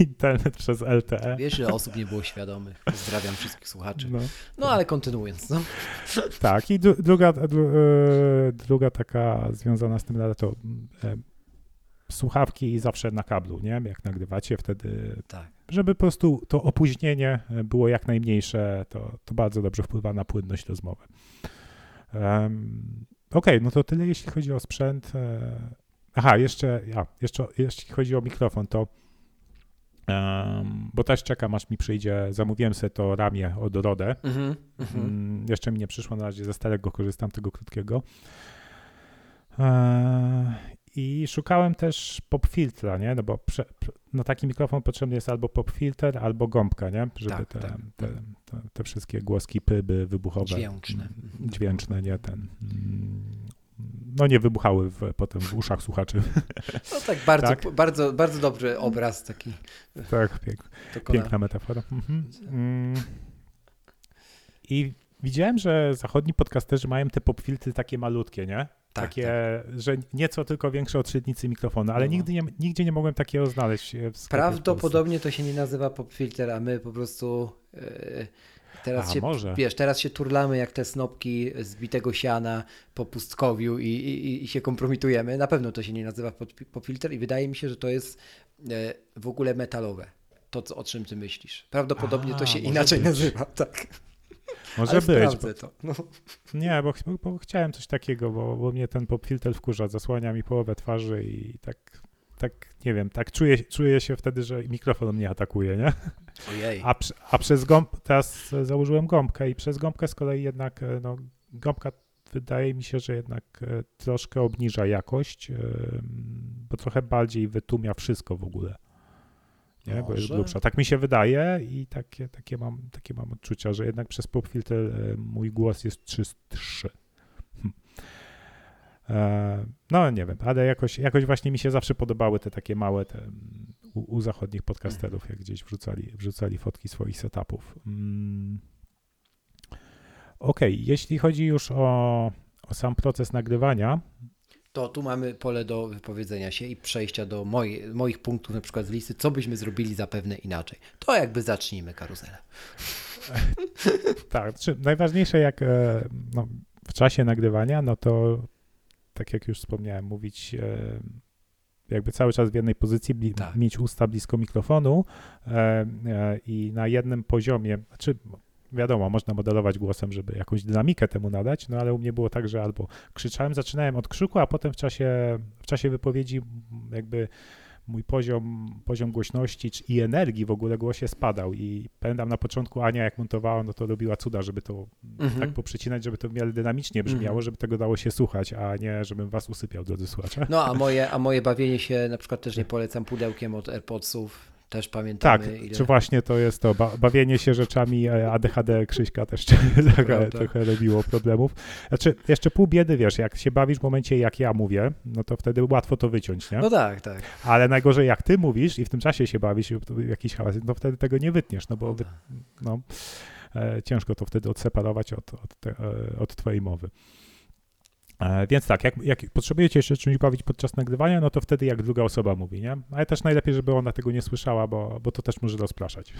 internet przez LTE. Wiesz, że osób nie było świadomych. Pozdrawiam wszystkich słuchaczy. No ale kontynuując. No. Tak, i druga taka związana z tym lata to słuchawki zawsze na kablu, nie? Jak nagrywacie wtedy, tak. Żeby po prostu to opóźnienie było jak najmniejsze, to bardzo dobrze wpływa na płynność rozmowy. Okej, no to tyle jeśli chodzi o sprzęt. Jeszcze jeśli chodzi o mikrofon, to bo też czekam, aż mi przyjdzie, zamówiłem sobie to ramię od Rode. Jeszcze mi nie przyszło, na razie ze starego korzystam, tego krótkiego. I szukałem też pop-filtra, nie? No bo na taki mikrofon potrzebny jest albo pop-filter, albo gąbka, nie? Żeby te wszystkie głoski, pyby wybuchowe, dźwięczne, nie? Nie wybuchały potem w uszach słuchaczy. No tak, bardzo, tak? Bardzo, bardzo dobry obraz taki. Tak, piękna metafora. I widziałem, że zachodni podcasterzy mają te pop-filtry takie malutkie, nie? Takie, że nieco tylko większe od średnicy mikrofonu, ale nigdzie nie mogłem takiego znaleźć. Prawdopodobnie to się nie nazywa popfilter, a my po prostu teraz się turlamy jak te snopki z bitego siana po pustkowiu i się kompromitujemy. Na pewno to się nie nazywa popfilter i wydaje mi się, że to jest w ogóle metalowe. O czym ty myślisz. Prawdopodobnie to się inaczej nazywa. Tak. Może ale być. Nie, bo chciałem coś takiego, bo mnie ten popfilter wkurza, zasłania mi połowę twarzy i tak nie wiem, tak czuję się wtedy, że mikrofon mnie atakuje, nie? Ojej. A przez gąbkę, teraz założyłem gąbkę i przez gąbkę z kolei jednak, no gąbka wydaje mi się, że jednak troszkę obniża jakość, bo trochę bardziej wytłumia wszystko w ogóle. Nie, bo jest grubsza. Tak mi się wydaje i takie mam odczucia, że jednak przez popfiltr mój głos jest czystszy. No nie wiem, ale jakoś właśnie mi się zawsze podobały te takie małe u zachodnich podcasterów, jak gdzieś wrzucali fotki swoich setupów. Okej, jeśli chodzi już o sam proces nagrywania, to tu mamy pole do wypowiedzenia się i przejścia do moich punktów, na przykład z listy, co byśmy zrobili zapewne inaczej. To jakby zacznijmy karuzelę. Tak, najważniejsze jak w czasie nagrywania, no to tak jak już wspomniałem, mówić jakby cały czas w jednej pozycji, tak. Mieć usta blisko mikrofonu i na jednym poziomie, znaczy wiadomo, można modelować głosem, żeby jakąś dynamikę temu nadać, no ale u mnie było tak, że albo krzyczałem, zaczynałem od krzyku, a potem w czasie wypowiedzi jakby mój poziom głośności i energii w ogóle głosie spadał i pamiętam na początku Ania jak montowała, no to robiła cuda, żeby to tak poprzecinać, żeby to w miarę dynamicznie brzmiało, żeby tego dało się słuchać, a nie żebym was usypiał, drodzy słuchacze. No a moje bawienie się na przykład też nie polecam pudełkiem od AirPodsów. Też pamiętamy. Tak, ile... czy właśnie to jest to, bawienie się rzeczami ADHD Krzyśka też trochę robiło problemów. Znaczy jeszcze pół biedy, wiesz, jak się bawisz w momencie jak ja mówię, no to wtedy łatwo to wyciąć, nie? No tak. Ale najgorzej jak ty mówisz i w tym czasie się bawisz jakiś hałas, no wtedy tego nie wytniesz, no bo ciężko to wtedy odseparować od twojej mowy. Więc tak, jak potrzebujecie jeszcze czymś bawić podczas nagrywania, no to wtedy jak druga osoba mówi, nie? Ale też najlepiej, żeby ona tego nie słyszała, bo to też może rozpraszać.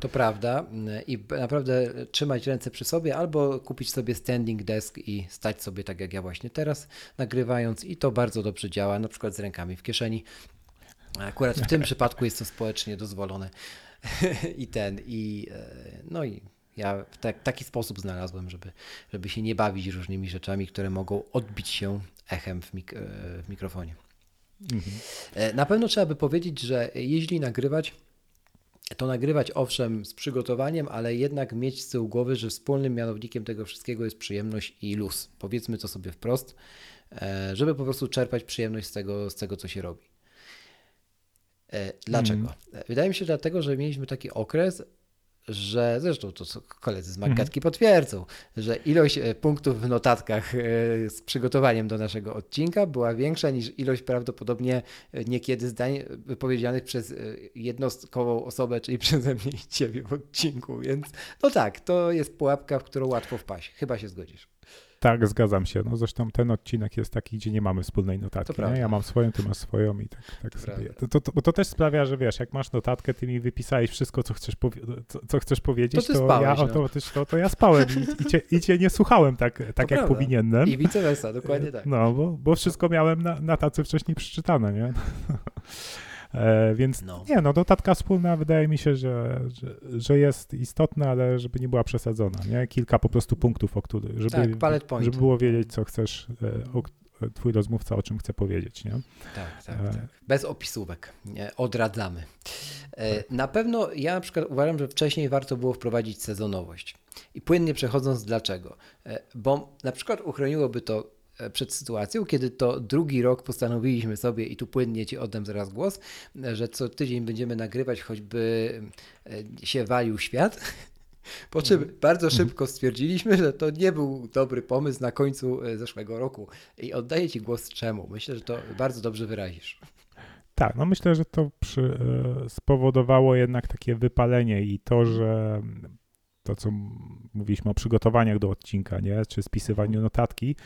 To prawda i naprawdę trzymać ręce przy sobie albo kupić sobie standing desk i stać sobie tak jak ja właśnie teraz nagrywając i to bardzo dobrze działa, na przykład z rękami w kieszeni. Akurat w tym przypadku jest to społecznie dozwolone Ja w taki sposób znalazłem, żeby się nie bawić różnymi rzeczami, które mogą odbić się echem w mikrofonie. Mhm. Na pewno trzeba by powiedzieć, że jeśli nagrywać, to nagrywać owszem z przygotowaniem, ale jednak mieć z tyłu głowy, że wspólnym mianownikiem tego wszystkiego jest przyjemność i luz. Powiedzmy to sobie wprost, żeby po prostu czerpać przyjemność z tego co się robi. Dlaczego? Wydaje mi się dlatego, że mieliśmy taki okres, że zresztą to koledzy z Magadki potwierdzą, że ilość punktów w notatkach z przygotowaniem do naszego odcinka była większa niż ilość prawdopodobnie niekiedy zdań wypowiedzianych przez jednostkową osobę, czyli przeze mnie i ciebie w odcinku, więc no tak, to jest pułapka, w którą łatwo wpaść. Chyba się zgodzisz. Tak, zgadzam się. No zresztą ten odcinek jest taki, gdzie nie mamy wspólnej notatki. Nie? Ja mam swoją, ty masz swoją i tak sobie. To też sprawia, że wiesz, jak masz notatkę, ty mi wypisałeś wszystko, co chcesz, co chcesz powiedzieć, to spałeś, ja ja spałem i cię nie słuchałem tak jak powinienem. I vice versa, dokładnie tak. No, bo wszystko miałem na tacy wcześniej przeczytane, nie? Więc notatka wspólna wydaje mi się, że jest istotna, ale żeby nie była przesadzona, nie? Kilka po prostu punktów, żeby było wiedzieć, co chcesz, twój rozmówca o czym chce powiedzieć, nie? Tak. Bez opisówek, odradzamy. Na pewno ja na przykład uważam, że wcześniej warto było wprowadzić sezonowość i płynnie przechodząc dlaczego, bo na przykład uchroniłoby to przed sytuacją, kiedy to drugi rok postanowiliśmy sobie, i tu płynnie ci oddam zaraz głos, że co tydzień będziemy nagrywać, choćby się walił świat, po czym bardzo szybko stwierdziliśmy, że to nie był dobry pomysł na końcu zeszłego roku. I oddaję ci głos czemu. Myślę, że to bardzo dobrze wyrazisz. Tak, no myślę, że to spowodowało jednak takie wypalenie i to, że to, co mówiliśmy o przygotowaniach do odcinka, nie? Czy spisywaniu notatki,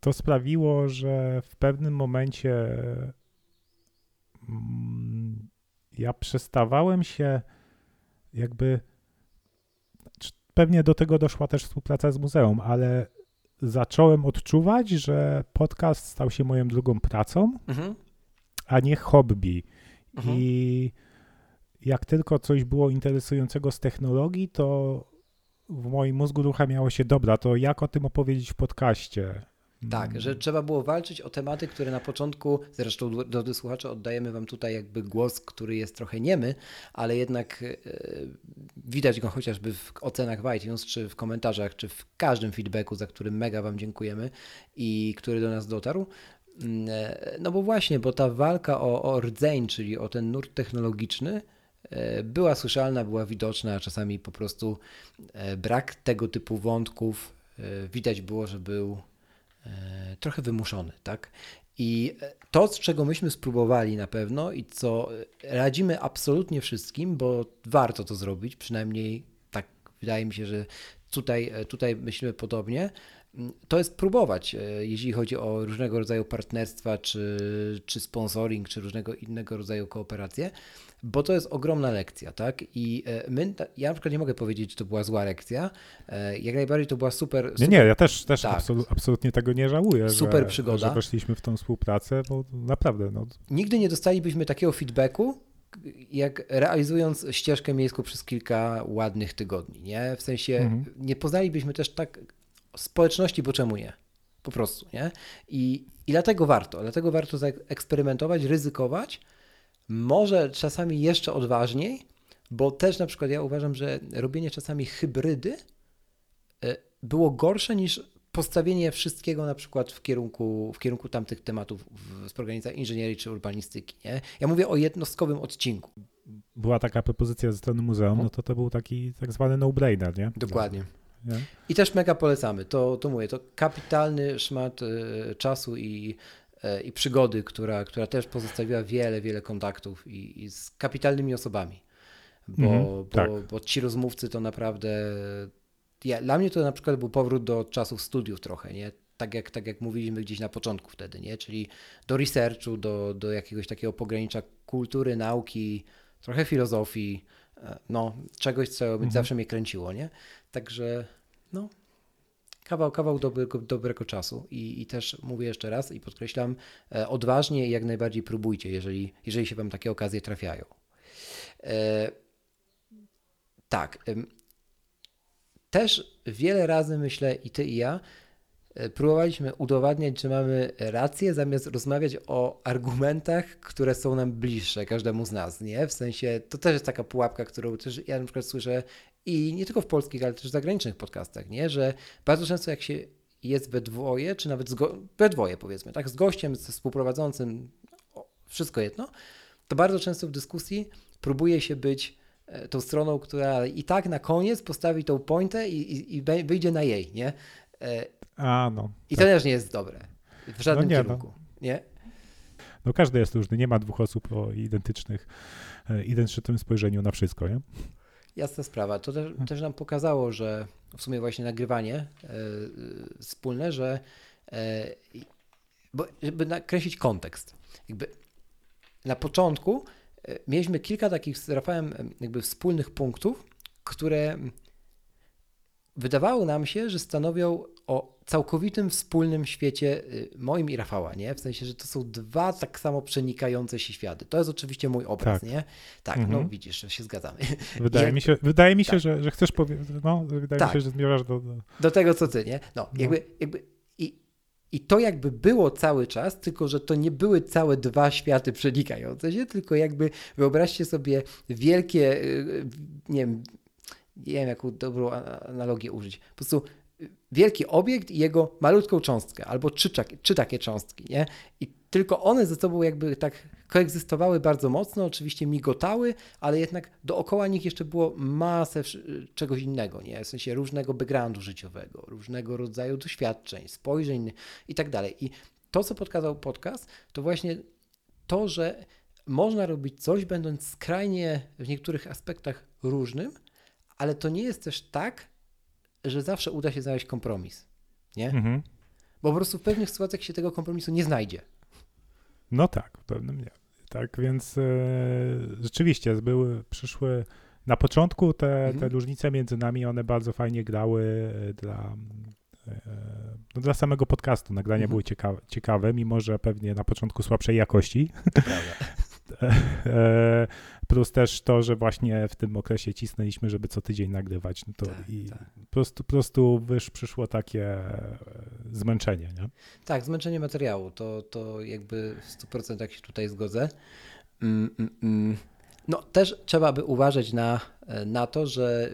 to sprawiło, że w pewnym momencie ja przestawałem się jakby, pewnie do tego doszła też współpraca z muzeum, ale zacząłem odczuwać, że podcast stał się moją drugą pracą, a nie hobby. I jak tylko coś było interesującego z technologii, to w moim mózgu uruchamiało się, dobra, to jak o tym opowiedzieć w podcaście? Tak, że trzeba było walczyć o tematy, które na początku, zresztą do słuchaczy oddajemy wam tutaj jakby głos, który jest trochę niemy, ale jednak widać go chociażby w ocenach w iTunes, czy w komentarzach, czy w każdym feedbacku, za który mega wam dziękujemy i który do nas dotarł. No bo właśnie, bo ta walka o rdzeń, czyli o ten nurt technologiczny, była słyszalna, była widoczna, a czasami po prostu brak tego typu wątków widać było, że był trochę wymuszony, tak? I to, z czego myśmy spróbowali na pewno i co radzimy absolutnie wszystkim, bo warto to zrobić, przynajmniej tak wydaje mi się, że tutaj myślimy podobnie, to jest próbować, jeśli chodzi o różnego rodzaju partnerstwa, czy sponsoring, czy różnego innego rodzaju kooperacje, bo to jest ogromna lekcja, tak? I ja na przykład nie mogę powiedzieć, że to była zła lekcja, jak najbardziej to była super. Nie, ja też tak. absolutnie tego nie żałuję, super przygoda, że weszliśmy w tą współpracę, bo naprawdę. No. Nigdy nie dostalibyśmy takiego feedbacku, jak realizując ścieżkę miejską przez kilka ładnych tygodni, nie? W sensie nie poznalibyśmy też tak społeczności, bo czemu nie? Po prostu, nie? I dlatego warto eksperymentować, ryzykować, może czasami jeszcze odważniej, bo też na przykład ja uważam, że robienie czasami hybrydy było gorsze niż postawienie wszystkiego na przykład w kierunku tamtych tematów z programowania inżynierii czy urbanistyki, nie? Ja mówię o jednostkowym odcinku. Była taka propozycja ze strony muzeum, no to był taki tak zwany no-brainer, nie? Dokładnie. Nie? I też mega polecamy. To mówię, to kapitalny szmat czasu i przygody, która też pozostawiła wiele kontaktów i z kapitalnymi osobami, bo ci rozmówcy to naprawdę... Dla mnie to na przykład był powrót do czasów studiów trochę, nie? Tak jak mówiliśmy gdzieś na początku wtedy, nie? Czyli do researchu, do jakiegoś takiego pogranicza kultury, nauki, trochę filozofii, no czegoś, co zawsze mnie kręciło, nie? Także no kawał dobrego czasu i też mówię jeszcze raz i podkreślam, odważnie i jak najbardziej próbujcie, jeżeli się wam takie okazje trafiają. Też wiele razy myślę i ty i ja próbowaliśmy udowadniać, że mamy rację, zamiast rozmawiać o argumentach, które są nam bliższe każdemu z nas, nie? W sensie to też jest taka pułapka, którą też ja na przykład słyszę i nie tylko w polskich, ale też w zagranicznych podcastach, nie? Że bardzo często jak się jest we dwoje, czy nawet we dwoje powiedzmy, tak? Z gościem, ze współprowadzącym, wszystko jedno, to bardzo często w dyskusji próbuje się być tą stroną, która i tak na koniec postawi tą pointę i wyjdzie na jej, nie? I to też nie jest dobre. W żadnym kierunku. Nie? No każdy jest różny, nie ma dwóch osób o identycznym spojrzeniu na wszystko, nie? Jasna sprawa. To też nam pokazało, że w sumie właśnie nagrywanie wspólne, że żeby nakreślić kontekst. Jakby na początku mieliśmy kilka takich z Rafałem jakby wspólnych punktów, które wydawało nam się, że stanowią o całkowitym wspólnym świecie moim i Rafała, nie? W sensie, że to są dwa tak samo przenikające się światy. To jest oczywiście mój obraz, tak, nie? Tak, no widzisz, się zgadzamy. Wydaje mi się, tak, że chcesz powiedzieć, no wydaje mi się, że zmierzasz do tego, co ty, nie? I to jakby było cały czas, tylko że to nie były całe dwa światy przenikające się, tylko jakby wyobraźcie sobie wielkie, nie wiem jaką dobrą analogię użyć, po prostu wielki obiekt i jego malutką cząstkę, albo trzy takie cząstki, nie? I tylko one ze sobą jakby tak koegzystowały bardzo mocno, oczywiście migotały, ale jednak dookoła nich jeszcze było masę czegoś innego, nie? W sensie różnego backgroundu życiowego, różnego rodzaju doświadczeń, spojrzeń i tak dalej. I to, co podkazał podcast, to właśnie to, że można robić coś, będąc skrajnie w niektórych aspektach różnym, ale to nie jest też tak, że zawsze uda się znaleźć kompromis, nie? Bo po prostu w pewnych sytuacjach się tego kompromisu nie znajdzie. No tak, w pewnym nie. Tak, więc rzeczywiście przyszły na początku te różnice między nami, one bardzo fajnie grały dla samego podcastu. Nagrania były ciekawe, mimo że pewnie na początku słabszej jakości. To prawda. Plus też to, że właśnie w tym okresie cisnęliśmy, żeby co tydzień nagrywać. No to po prostu przyszło takie zmęczenie, nie? Tak, zmęczenie materiału. To jakby w 100% się tutaj zgodzę. No też trzeba by uważać na to, że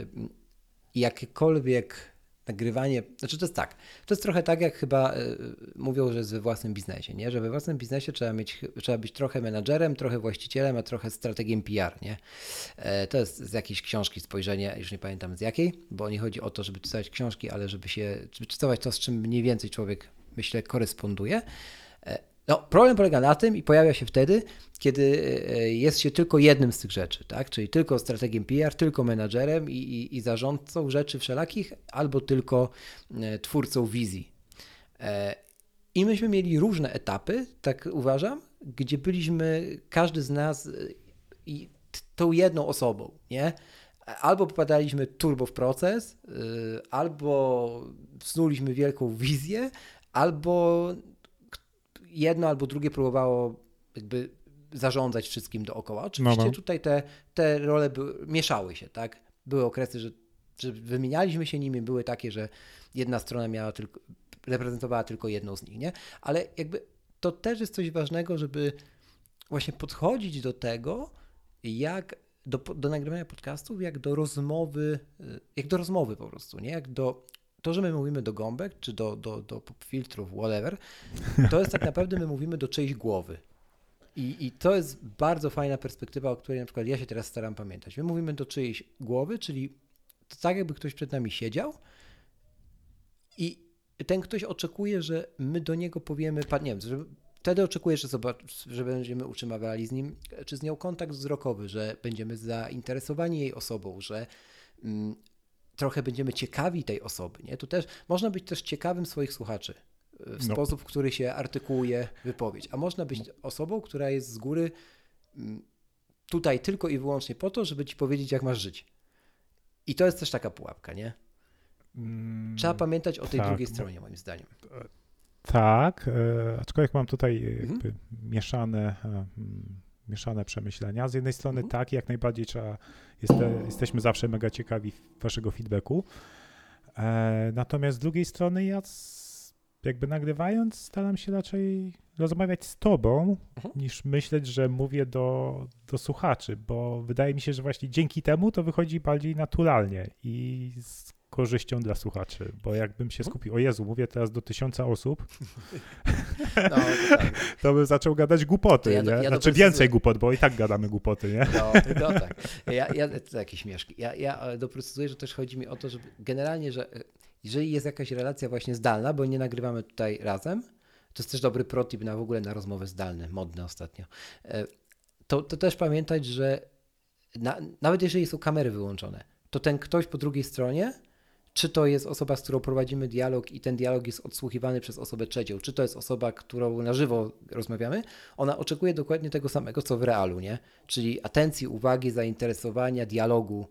jakiekolwiek nagrywanie, znaczy to jest tak, to jest trochę tak, jak chyba mówią, że jest we własnym biznesie, nie? Że we własnym biznesie trzeba być trochę menadżerem, trochę właścicielem, a trochę strategiem PR, nie? To jest z jakiejś książki spojrzenie, już nie pamiętam z jakiej, bo nie chodzi o to, żeby czytać książki, ale żeby czytać to, z czym mniej więcej człowiek myślę, koresponduje. No, problem polega na tym i pojawia się wtedy, kiedy jest się tylko jednym z tych rzeczy, tak? Czyli tylko strategiem PR, tylko menadżerem i zarządcą rzeczy wszelakich, albo tylko twórcą wizji. I myśmy mieli różne etapy, tak uważam, gdzie byliśmy, każdy z nas tą jedną osobą, nie? Albo popadaliśmy turbo w proces, albo snuliśmy wielką wizję, albo jedno albo drugie próbowało jakby zarządzać wszystkim dookoła. Oczywiście tutaj te role mieszały się, tak? Były okresy, że wymienialiśmy się nimi, były takie, że jedna strona miała tylko, reprezentowała tylko jedną z nich, nie? Ale jakby to też jest coś ważnego, żeby właśnie podchodzić do tego, jak do nagrywania podcastów, jak do rozmowy po prostu, nie? Jak do... To, że my mówimy do gąbek, czy do filtrów, whatever, to jest tak naprawdę my mówimy do czyjejś głowy. I to jest bardzo fajna perspektywa, o której na przykład ja się teraz staram pamiętać. My mówimy do czyjejś głowy, czyli to tak jakby ktoś przed nami siedział i ten ktoś oczekuje, że my do niego powiemy, nie wiem, wtedy oczekujesz, że będziemy utrzymywali z nim, czy z nią kontakt wzrokowy, że będziemy zainteresowani jej osobą, że trochę będziemy ciekawi tej osoby, nie? Tu też można być też ciekawym swoich słuchaczy w sposób, w który się artykułuje wypowiedź, a można być osobą, która jest z góry tutaj tylko i wyłącznie po to, żeby ci powiedzieć, jak masz żyć. I to jest też taka pułapka, nie? Trzeba pamiętać o tej drugiej stronie, moim zdaniem. Tak, aczkolwiek mam tutaj jakby mieszane przemyślenia. Z jednej strony tak, jak najbardziej trzeba, jesteśmy zawsze mega ciekawi waszego feedbacku. Natomiast z drugiej strony ja jakby nagrywając staram się raczej rozmawiać z tobą, niż myśleć, że mówię do słuchaczy, bo wydaje mi się, że właśnie dzięki temu to wychodzi bardziej naturalnie i z korzyścią dla słuchaczy, bo jakbym się skupił, o Jezu, mówię teraz do 1000 osób, tak. To bym zaczął gadać głupoty, więcej głupot, bo i tak gadamy głupoty, nie? No tak, to jakieś śmieszki. Ja doprecyzuję, że też chodzi mi o to, że generalnie, że jeżeli jest jakaś relacja właśnie zdalna, bo nie nagrywamy tutaj razem, to jest też dobry protip na w ogóle na rozmowy zdalne, modne ostatnio, to też pamiętać, że nawet jeżeli są kamery wyłączone, to ten ktoś po drugiej stronie, czy to jest osoba, z którą prowadzimy dialog i ten dialog jest odsłuchiwany przez osobę trzecią, czy to jest osoba, którą na żywo rozmawiamy, ona oczekuje dokładnie tego samego, co w realu, nie? Czyli atencji, uwagi, zainteresowania, dialogu.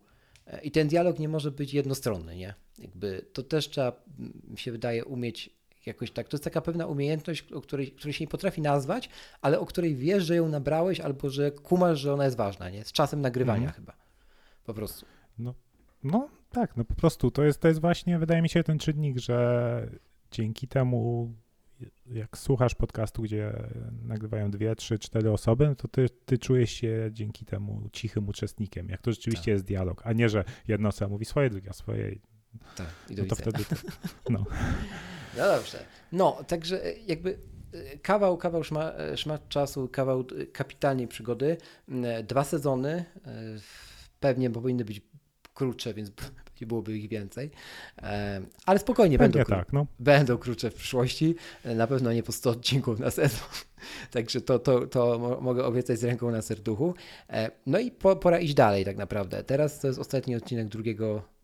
I ten dialog nie może być jednostronny, nie? Jakby to też trzeba, mi się wydaje, umieć jakoś tak. To jest taka pewna umiejętność, o której się nie potrafi nazwać, ale o której wiesz, że ją nabrałeś albo że kumasz, że ona jest ważna, nie? Z czasem nagrywania chyba. Po prostu. No tak, po prostu to jest właśnie, wydaje mi się, ten czynnik, że dzięki temu, jak słuchasz podcastu, gdzie nagrywają 2, 3, 4 osoby, no to ty czujesz się dzięki temu cichym uczestnikiem, jak to rzeczywiście jest dialog, a nie, że jedna osoba mówi swoje, druga swoje. Tak, i do widzenia. No dobrze. No, także jakby kawał szmat czasu, kawał kapitalnej przygody, 2 sezony, pewnie bo powinny być krótsze, więc byłoby ich więcej, ale spokojnie, będą krótsze w przyszłości, na pewno nie po 100 odcinków na sezon, także to mogę obiecać z ręką na serduchu. No i pora iść dalej tak naprawdę. Teraz to jest ostatni odcinek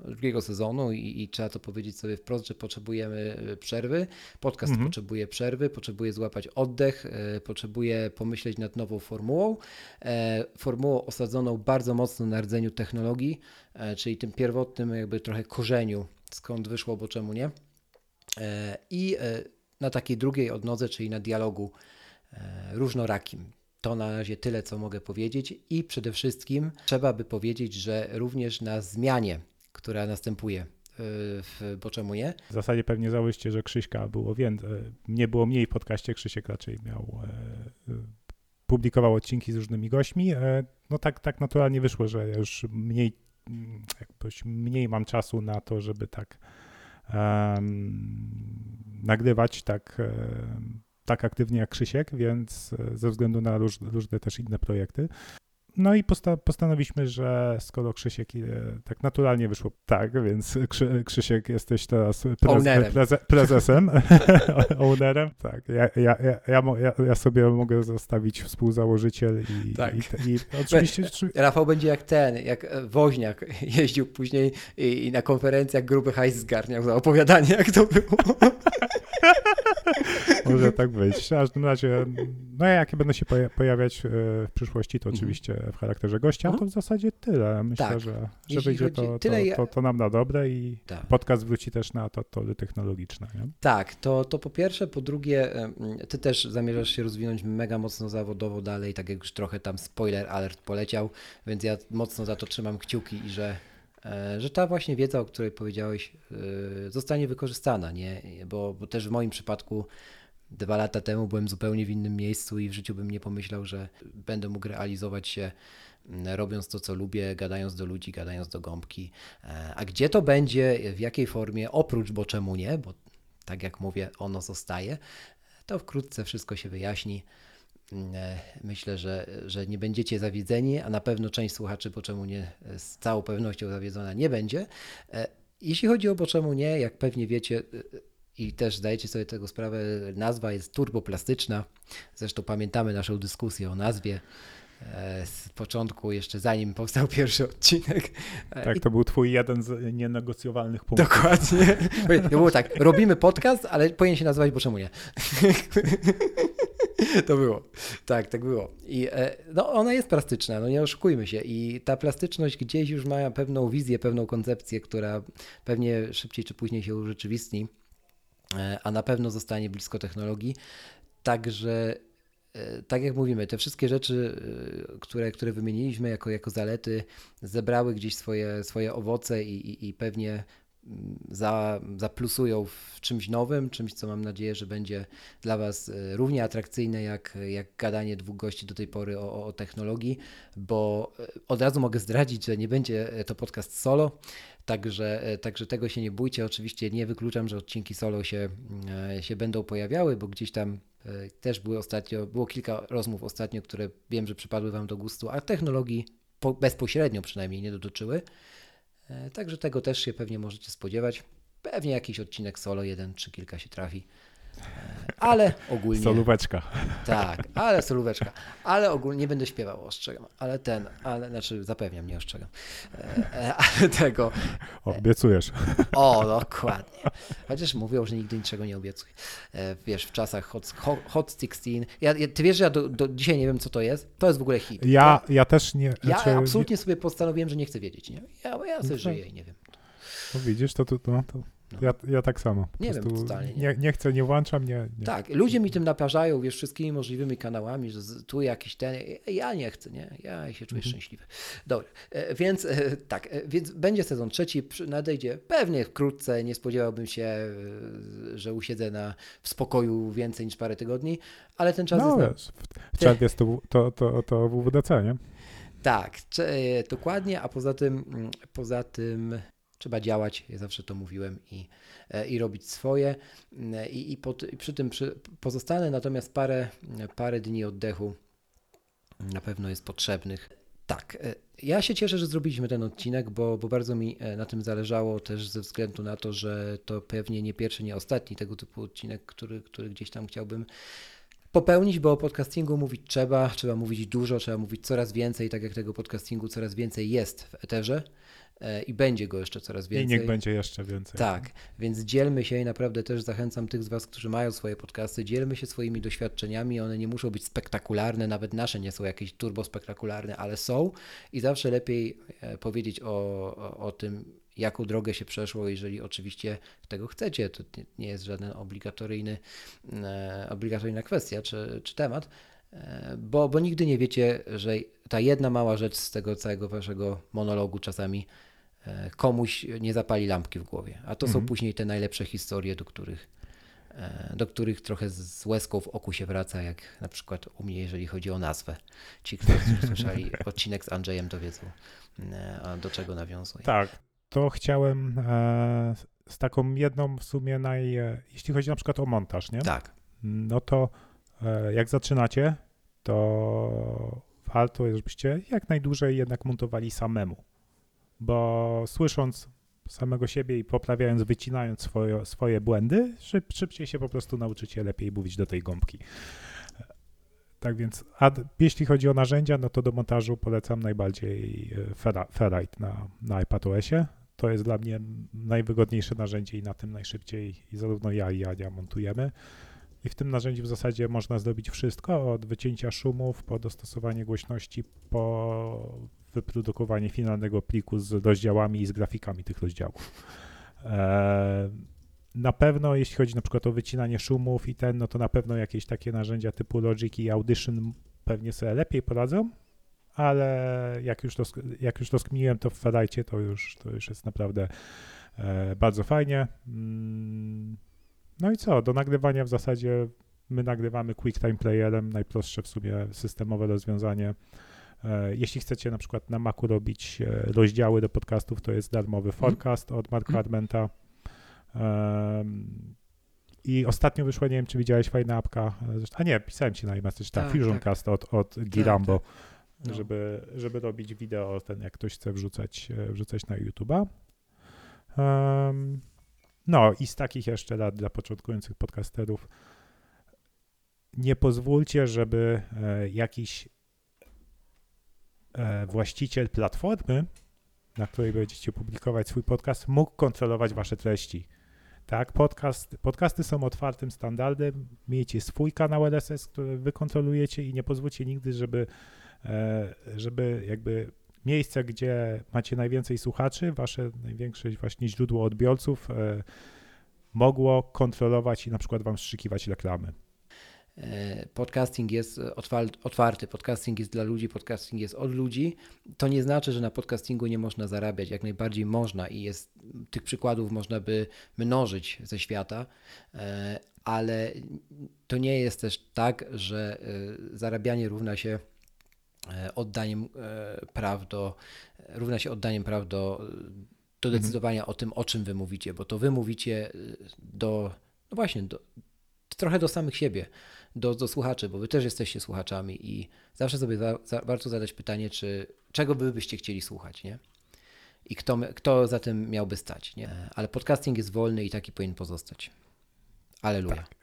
drugiego sezonu i trzeba to powiedzieć sobie wprost, że potrzebujemy przerwy, podcast potrzebuje przerwy, potrzebuje złapać oddech, potrzebuje pomyśleć nad nową formułą, osadzoną bardzo mocno na rdzeniu technologii, czyli tym pierwotnym jakby trochę korzeniu, skąd wyszło, bo czemu nie, i na takiej drugiej odnodze, czyli na dialogu różnorakim. To na razie tyle, co mogę powiedzieć i przede wszystkim trzeba by powiedzieć, że również na zmianie, która następuje, bo czemu nie? W zasadzie pewnie założycie, że Krzyśka było więcej, nie było mniej w podcaście, Krzysiek raczej miał, publikował odcinki z różnymi gośćmi. No tak naturalnie wyszło, że już mniej mam czasu na to, żeby tak nagrywać, tak aktywnie jak Krzysiek, więc ze względu na różne też inne projekty. No i postanowiliśmy, że skoro Krzysiek tak naturalnie wyszło tak, więc Krzysiek jesteś teraz prezesem, ownerem. Tak, ja sobie mogę zostawić współzałożyciel i, tak. I oczywiście... Rafał będzie jak ten, jak Woźniak jeździł później i na konferencjach gruby hajs zgarniał za opowiadanie, jak to było. Może tak być. W każdym razie, no jak będę się pojawiać w przyszłości, to oczywiście w charakterze gościa, to w zasadzie tyle. Myślę, tak. że wyjdzie to nam na dobre i tak. Podcast wróci też na tory technologiczne. Nie? Tak, to po pierwsze, po drugie, ty też zamierzasz się rozwinąć mega mocno zawodowo dalej, tak jak już trochę tam spoiler alert poleciał, więc ja mocno za to trzymam kciuki i że ta właśnie wiedza, o której powiedziałeś, zostanie wykorzystana, nie? Bo też w moim przypadku 2 lata temu byłem zupełnie w innym miejscu i w życiu bym nie pomyślał, że będę mógł realizować się robiąc to, co lubię, gadając do ludzi, gadając do gąbki. A gdzie to będzie, w jakiej formie, oprócz, bo czemu nie, bo tak jak mówię, ono zostaje, to wkrótce wszystko się wyjaśni. Myślę, że nie będziecie zawiedzeni, a na pewno część słuchaczy, bo czemu nie, z całą pewnością zawiedzona nie będzie. Jeśli chodzi o bo czemu nie, jak pewnie wiecie i też zdajecie sobie tego sprawę, nazwa jest turboplastyczna. Zresztą pamiętamy naszą dyskusję o nazwie z początku, jeszcze zanim powstał pierwszy odcinek. Tak, to był twój jeden z nienegocjowalnych punktów. Dokładnie. To było tak, robimy podcast, ale powinien się nazywać bo czemu nie. To było. Tak było. I no, ona jest plastyczna, no nie oszukujmy się. I ta plastyczność gdzieś już ma pewną wizję, pewną koncepcję, która pewnie szybciej czy później się urzeczywistni, a na pewno zostanie blisko technologii. Także tak jak mówimy, te wszystkie rzeczy, które wymieniliśmy jako zalety, zebrały gdzieś swoje owoce i pewnie zaplusują w czymś nowym, czymś, co mam nadzieję, że będzie dla Was równie atrakcyjne jak gadanie 2 gości do tej pory o technologii, bo od razu mogę zdradzić, że nie będzie to podcast solo, także tego się nie bójcie. Oczywiście nie wykluczam, że odcinki solo się będą pojawiały, bo gdzieś tam też było kilka rozmów ostatnio, które wiem, że przypadły Wam do gustu, a technologii bezpośrednio przynajmniej nie dotyczyły. Także tego też się pewnie możecie spodziewać. Pewnie jakiś odcinek solo, 1 czy kilka się trafi, ale ogólnie... Solóweczka. Tak, ale solóweczka. Ale ogólnie nie będę śpiewał, ostrzegam, znaczy zapewniam, nie ostrzegam, ale tego... Obiecujesz. O, dokładnie. Chociaż mówią, że nigdy niczego nie obiecuję. Wiesz, w czasach Hot 16, ty wiesz, że ja do dzisiaj nie wiem, co to jest? To jest w ogóle hit. Ja też nie... Ja absolutnie sobie postanowiłem, że nie chcę wiedzieć, nie? Ja sobie żyję i nie wiem. No widzisz, to... No. Ja tak samo. Nie wiem, totalnie. Nie chcę, nie włączam, nie. Tak, ludzie mi tym naparzają, wiesz, wszystkimi możliwymi kanałami, że tu jakiś ten, ja nie chcę, nie, ja się czuję szczęśliwy. Dobra, więc tak, więc będzie sezon 3, nadejdzie pewnie wkrótce, nie spodziewałbym się, że usiedzę w spokoju więcej niż parę tygodni, ale ten czas jest... W czerwcu jest to WWDC, nie? Tak, dokładnie, a poza tym... Trzeba działać, ja zawsze to mówiłem, i robić swoje. I przy tym pozostanę natomiast parę dni oddechu na pewno jest potrzebnych. Tak, ja się cieszę, że zrobiliśmy ten odcinek, bo bardzo mi na tym zależało też ze względu na to, że to pewnie nie pierwszy, nie ostatni tego typu odcinek, który gdzieś tam chciałbym popełnić, bo o podcastingu mówić trzeba mówić dużo, trzeba mówić coraz więcej, tak jak tego podcastingu coraz więcej jest w eterze. I będzie go jeszcze coraz więcej. I niech będzie jeszcze więcej. Tak, więc dzielmy się i naprawdę też zachęcam tych z Was, którzy mają swoje podcasty, dzielmy się swoimi doświadczeniami, one nie muszą być spektakularne, nawet nasze nie są jakieś turbo spektakularne, ale są i zawsze lepiej powiedzieć o tym, jaką drogę się przeszło, jeżeli oczywiście tego chcecie, to nie jest żaden obligatoryjna kwestia czy temat. Bo nigdy nie wiecie, że ta jedna mała rzecz z tego całego waszego monologu czasami komuś nie zapali lampki w głowie. A to są później te najlepsze historie, do których trochę z łezką w oku się wraca, jak na przykład u mnie, jeżeli chodzi o nazwę. Ci, którzy słyszeli odcinek z Andrzejem, to wiedzą, do czego nawiązuje. Tak, to chciałem z taką jedną w sumie jeśli chodzi na przykład o montaż, nie? Tak. No to jak zaczynacie, to warto, żebyście jak najdłużej jednak montowali samemu, bo słysząc samego siebie i poprawiając, wycinając swoje błędy, szybciej się po prostu nauczycie lepiej mówić do tej gąbki. Tak więc, a jeśli chodzi o narzędzia, no to do montażu polecam najbardziej Ferrite na iPadOSie. To jest dla mnie najwygodniejsze narzędzie i na tym najszybciej i zarówno ja i Ania montujemy. I w tym narzędziu w zasadzie można zrobić wszystko, od wycięcia szumów, po dostosowanie głośności, po wyprodukowanie finalnego pliku z rozdziałami i z grafikami tych rozdziałów. Na pewno jeśli chodzi na przykład o wycinanie szumów i no to na pewno jakieś takie narzędzia typu Logic i Audition pewnie sobie lepiej poradzą, ale jak już rozkminiłem to w Ferrite, to już jest naprawdę bardzo fajnie. No i co, do nagrywania w zasadzie my nagrywamy QuickTime Playerem, najprostsze w sumie systemowe rozwiązanie. Jeśli chcecie na przykład na Macu robić rozdziały do podcastów, to jest darmowy Forecast od Marka Armenta. I ostatnio wyszła, nie wiem czy widziałeś, fajna apka, a nie, pisałem ci na iMessage, tak, Fusioncast tak. od Girambo, tak. No. Żeby robić wideo, jak ktoś chce wrzucać na YouTube'a. No i z takich jeszcze rad dla początkujących podcasterów, nie pozwólcie, żeby jakiś właściciel platformy, na której będziecie publikować swój podcast, mógł kontrolować wasze treści. Tak, podcasty są otwartym standardem, miejcie swój kanał RSS, który wy kontrolujecie i nie pozwólcie nigdy, żeby jakby miejsce, gdzie macie najwięcej słuchaczy, wasze największe właśnie źródło odbiorców mogło kontrolować i na przykład wam wstrzykiwać reklamy. Podcasting jest otwarty, podcasting jest dla ludzi, podcasting jest od ludzi. To nie znaczy, że na podcastingu nie można zarabiać, jak najbardziej można i jest, tych przykładów można by mnożyć ze świata, ale to nie jest też tak, że zarabianie równa się oddaniem praw do decydowania o tym, o czym wy mówicie, bo to wy mówicie trochę do samych siebie, do słuchaczy, bo wy też jesteście słuchaczami i zawsze sobie warto zadać pytanie, czego byście chcieli słuchać, nie? I kto za tym miałby stać, nie? Ale podcasting jest wolny i taki powinien pozostać. Alleluja. Tak.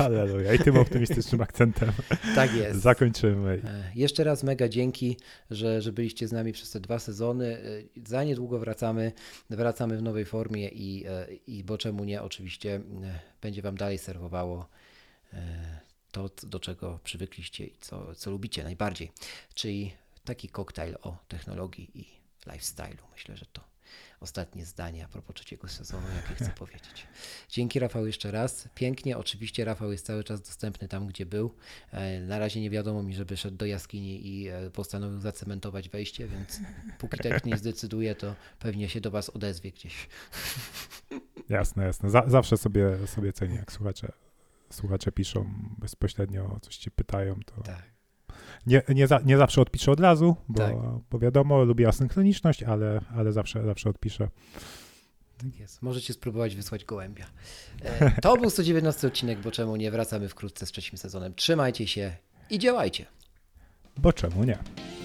Alleluja. I tym optymistycznym akcentem. Tak jest. Zakończymy. Jeszcze raz mega dzięki, że byliście z nami przez te 2 sezony. Za niedługo wracamy w nowej formie i bo czemu nie, oczywiście będzie wam dalej serwowało to, do czego przywykliście i co lubicie najbardziej, czyli taki koktajl o technologii i lifestyle'u. Myślę, że to ostatnie zdanie a propos 3. sezonu, jakie chcę powiedzieć. Dzięki Rafał jeszcze raz. Pięknie, oczywiście Rafał jest cały czas dostępny tam, gdzie był. Na razie nie wiadomo mi, żeby szedł do jaskini i postanowił zacementować wejście, więc póki tak nie zdecyduje, to pewnie się do was odezwie gdzieś. Jasne. Zawsze sobie cenię, jak słuchacze piszą bezpośrednio, coś ci pytają, to... Tak. Nie zawsze odpiszę od razu, bo wiadomo, lubię asynchroniczność, ale zawsze odpiszę. Tak jest. Możecie spróbować wysłać gołębia. To był 119 odcinek, bo czemu nie? Wracamy wkrótce z 3. sezonem. Trzymajcie się i działajcie. Bo czemu nie?